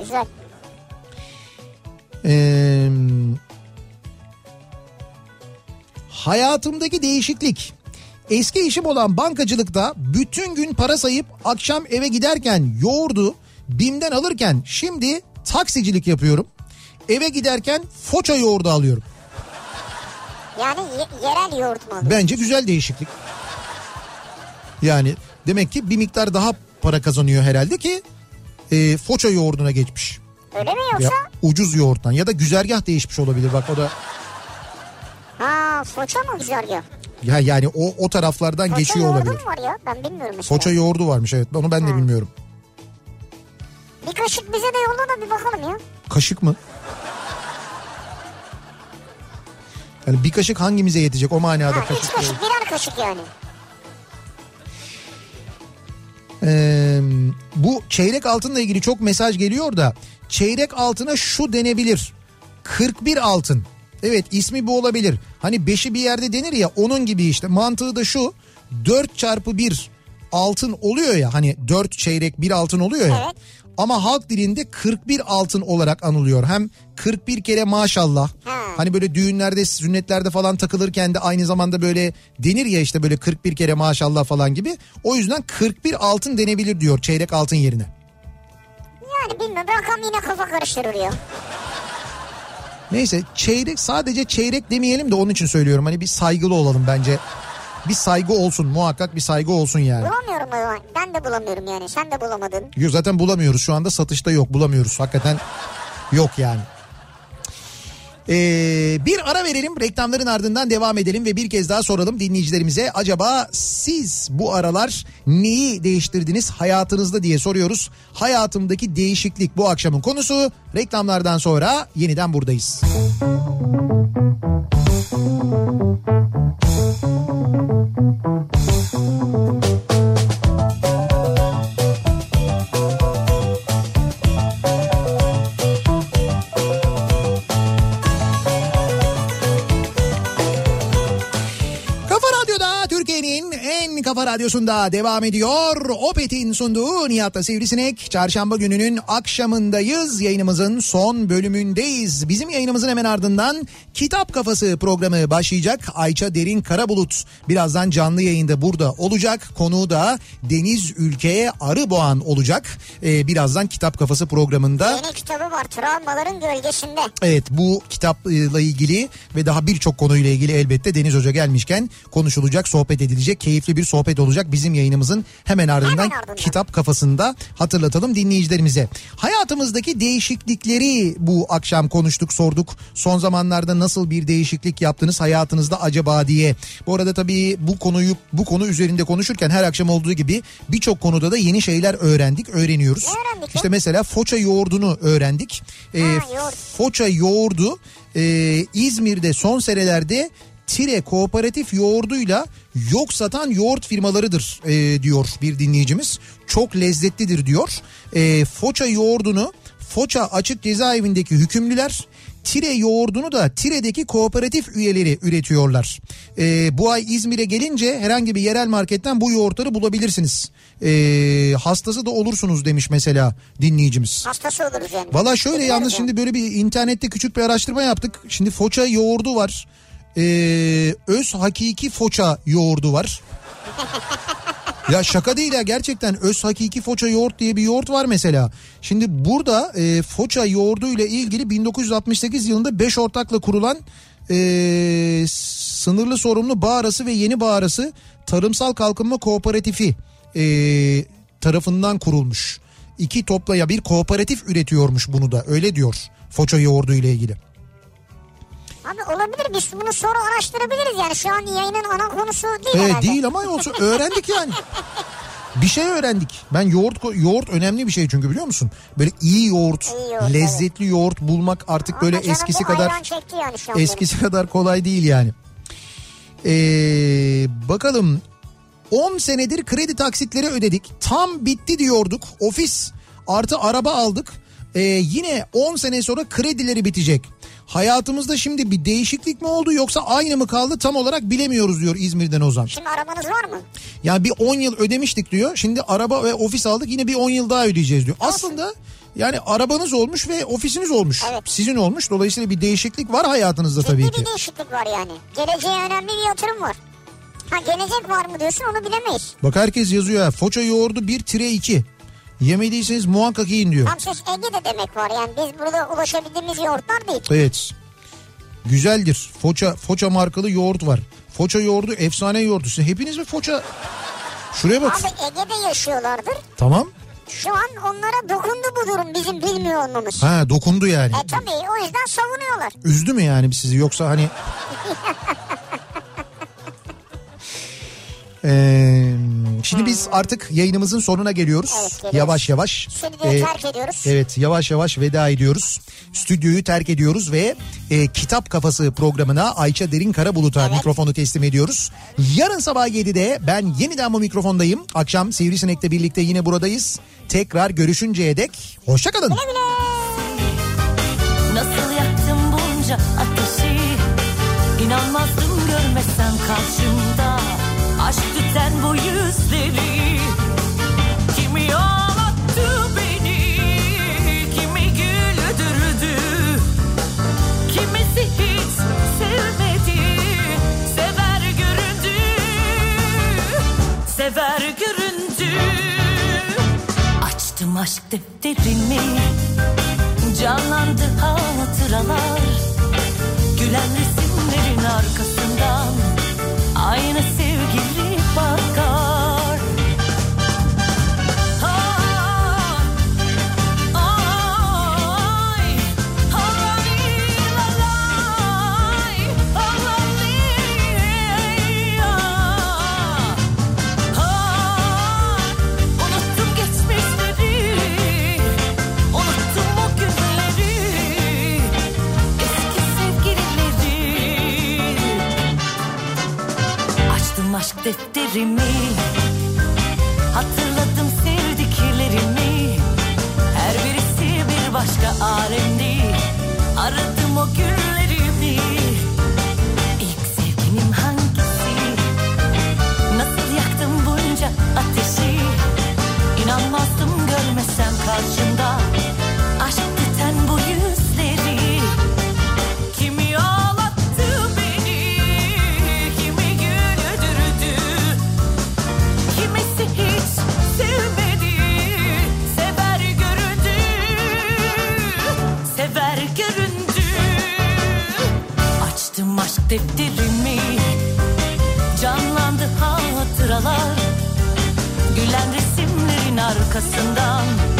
Güzel. Ee, hayatımdaki değişiklik. Eski işim olan bankacılıkta bütün gün para sayıp akşam eve giderken yoğurdu Bim'den alırken şimdi taksicilik yapıyorum. Eve giderken Foça yoğurdu alıyorum. Yani ye- yerel yoğurt mu alıyorsun? Bence güzel değişiklik. Yani demek ki bir miktar daha para kazanıyor herhalde ki e, Foça yoğurduna geçmiş. Öyle mi yoksa? Ya, ucuz yoğurttan ya da güzergah değişmiş olabilir bak o da. Ha, Foça mı güzergah? Ya yani o o taraflardan Foça geçiyor olabilir. Foça yoğurdu mu var ya, ben bilmiyorum işte. Foça yoğurdu varmış, evet, onu ben ha. de bilmiyorum. Bir kaşık bize de yolla da bir bakalım ya. Kaşık mı? Yani bir kaşık hangimize yetecek o manada ha, kaşık. Üç kaşık yani. Birer kaşık yani. Ee, bu çeyrek altınla ilgili çok mesaj geliyor da çeyrek altına şu denebilir: kırk bir altın. Evet, ismi bu olabilir. Hani beşi bir yerde denir ya, onun gibi işte. Mantığı da şu: dört çarpı bir altın oluyor ya, hani dört çeyrek bir altın oluyor ya. Evet. Ama halk dilinde kırk bir altın olarak anılıyor. Hem kırk bir kere maşallah. Ha. Hani böyle düğünlerde, sünnetlerde falan takılırken de aynı zamanda böyle denir ya işte, böyle kırk bir kere maşallah falan gibi. O yüzden kırk bir altın denebilir diyor çeyrek altın yerine. Yani bilmiyorum, rakam yine kafa karıştırır ya. Neyse, çeyrek, sadece çeyrek demeyelim de onun için söylüyorum. Hani bir saygılı olalım bence. Bir saygı olsun, muhakkak bir saygı olsun yani. Bulamıyorum ben, ben de bulamıyorum yani, sen de bulamadın. Yok, zaten bulamıyoruz şu anda, satışta yok, bulamıyoruz hakikaten yok yani. Ee, bir ara verelim, reklamların ardından devam edelim ve bir kez daha soralım dinleyicilerimize. Acaba siz bu aralar neyi değiştirdiniz hayatınızda diye soruyoruz. Hayatımdaki değişiklik bu akşamın konusu. Reklamlardan sonra yeniden buradayız. Kafa Radyosu'nda devam ediyor. Opet'in sunduğu Nihat'la Sivrisinek. Çarşamba gününün akşamındayız. Yayınımızın son bölümündeyiz. Bizim yayınımızın hemen ardından Kitap Kafası programı başlayacak. Ayça Derin Karabulut birazdan canlı yayında burada olacak. Konuğu da Deniz Ülker Arıboğan olacak. Ee, birazdan Kitap Kafası programında. Yeni kitabı var, Travmaların Gölgesinde. Evet, bu kitapla ilgili ve daha birçok konuyla ilgili elbette Deniz Hoca gelmişken konuşulacak, sohbet edilecek, keyifli bir sohbet. Sohbet olacak bizim yayınımızın hemen ardından, hemen ardından Kitap Kafası'nda, hatırlatalım dinleyicilerimize. Hayatımızdaki değişiklikleri bu akşam konuştuk, sorduk. Son zamanlarda nasıl bir değişiklik yaptınız hayatınızda acaba diye. Bu arada tabii bu konuyu bu konu üzerinde konuşurken her akşam olduğu gibi birçok konuda da yeni şeyler öğrendik, öğreniyoruz. Öğrendik. İşte mesela Foça yoğurdunu öğrendik. Ha, ee, yoğurt. Foça yoğurdu e, İzmir'de son senelerde Tire kooperatif yoğurduyla yok satan yoğurt firmalarıdır e, diyor bir dinleyicimiz. Çok lezzetlidir diyor. E, Foça yoğurdunu Foça Açık Cezaevindeki hükümlüler Tire yoğurdunu da Tire'deki kooperatif üyeleri üretiyorlar. E, bu ay İzmir'e gelince herhangi bir yerel marketten bu yoğurtları bulabilirsiniz. E, hastası da olursunuz demiş mesela dinleyicimiz. Hastası oluruz yani. Valla şöyle Bilmiyorum yalnız ya. Şimdi böyle bir internette küçük bir araştırma yaptık. Şimdi Foça yoğurdu var. E, öz hakiki Foça yoğurdu var. Ya şaka değil ya, gerçekten öz hakiki Foça yoğurt diye bir yoğurt var mesela. Şimdi burada e, Foça yoğurdu ile ilgili bin dokuz yüz altmış sekiz yılında beş ortakla kurulan e, sınırlı sorumlu Bağ Arası ve Yeni Bağ Arası Tarımsal Kalkınma Kooperatifi e, tarafından kurulmuş. İki toplaya bir kooperatif üretiyormuş bunu da, öyle diyor Foça yoğurdu ile ilgili. Abi olabilir, biz bunu sonra araştırabiliriz yani, şu an yayının ana konusu değil ee, herhalde. Değil ama olsun öğrendik yani. Bir şey öğrendik. Ben yoğurt yoğurt önemli bir şey çünkü, biliyor musun? Böyle iyi yoğurt, iyi yoğurt lezzetli evet. yoğurt bulmak artık ama böyle canım, eskisi kadar yani eskisi benim. kadar kolay değil yani. Ee, bakalım, on senedir kredi taksitleri ödedik. Tam bitti diyorduk. Ofis artı araba aldık. Ee, yine on sene sonra kredileri bitecek. Hayatımızda şimdi bir değişiklik mi oldu yoksa aynı mı kaldı tam olarak bilemiyoruz diyor İzmir'den Ozan. Şimdi arabanız var mı? Yani bir on yıl ödemiştik diyor. Şimdi araba ve ofis aldık, yine bir on yıl daha ödeyeceğiz diyor. Olsun. Aslında yani arabanız olmuş ve ofisiniz olmuş. Evet. Sizin olmuş. Dolayısıyla bir değişiklik var hayatınızda tabii ki. Ciddi bir değişiklik var yani. Geleceğe önemli bir yatırım var. Ha gelecek var mı diyorsun, onu bilemeyiz. Bak herkes yazıyor ya. Foça yoğurdu bir iki. Yemediyseniz muhakkak yiyin diyor. Tam söz Ege'de demek var yani, biz burada ulaşabildiğimiz yoğurtlar değil. Evet. Güzeldir. Foça Foça markalı yoğurt var. Foça yoğurdu efsane yoğurdu. Siz hepiniz mi Foça? Şuraya bak. Abi Ege'de yaşıyorlardır. Tamam. Şu an onlara dokundu bu durum, bizim bilmiyor olmamız. Ha dokundu yani. E tabii, o yüzden savunuyorlar. Üzdü mü yani sizi yoksa hani? Eee... Şimdi hmm. biz artık yayınımızın sonuna geliyoruz. Evet, geliyoruz. Yavaş yavaş. Stüdyoyu e, terk ediyoruz. Evet, yavaş yavaş veda ediyoruz. Stüdyoyu terk ediyoruz ve e, Kitap Kafası programına Ayça Derin Karabulut'a evet. mikrofonu teslim ediyoruz. Yarın sabah yedide ben yeniden bu mikrofondayım. Akşam Sivrisinek'le birlikte yine buradayız. Tekrar görüşünceye dek hoşçakalın. Güle güle. Nasıl yaktın bunca ateşi? İnanmazdım görmesem karşımda. Aşk tüten bu yüzleri, kimi ağlattı beni, kimi güldürdü, kimisi hiç sevmedi, sever göründü, sever göründü. Açtım aşk defterimi, canlandı hatıralar, gülen resimlerin arkasından aynı sevgili bakar. Ay, ay, ay, lalay, lalaya. Ay, unuttum geçmişleri, unuttum o günleri, eski sevgilileri. Aşk defterimi, hatırladım sevdiklerimi, her birisi bir başka alemdi, aradım o günlerimi. İlk sevgilim hangisi? Nasıl yaktım bunca ateşi? İnanmazdım görmesem karşımda, aşk biten bu yüzleri. Kimi al? Aşk defterimi, canlandı hatıralar, gülen resimlerin arkasından.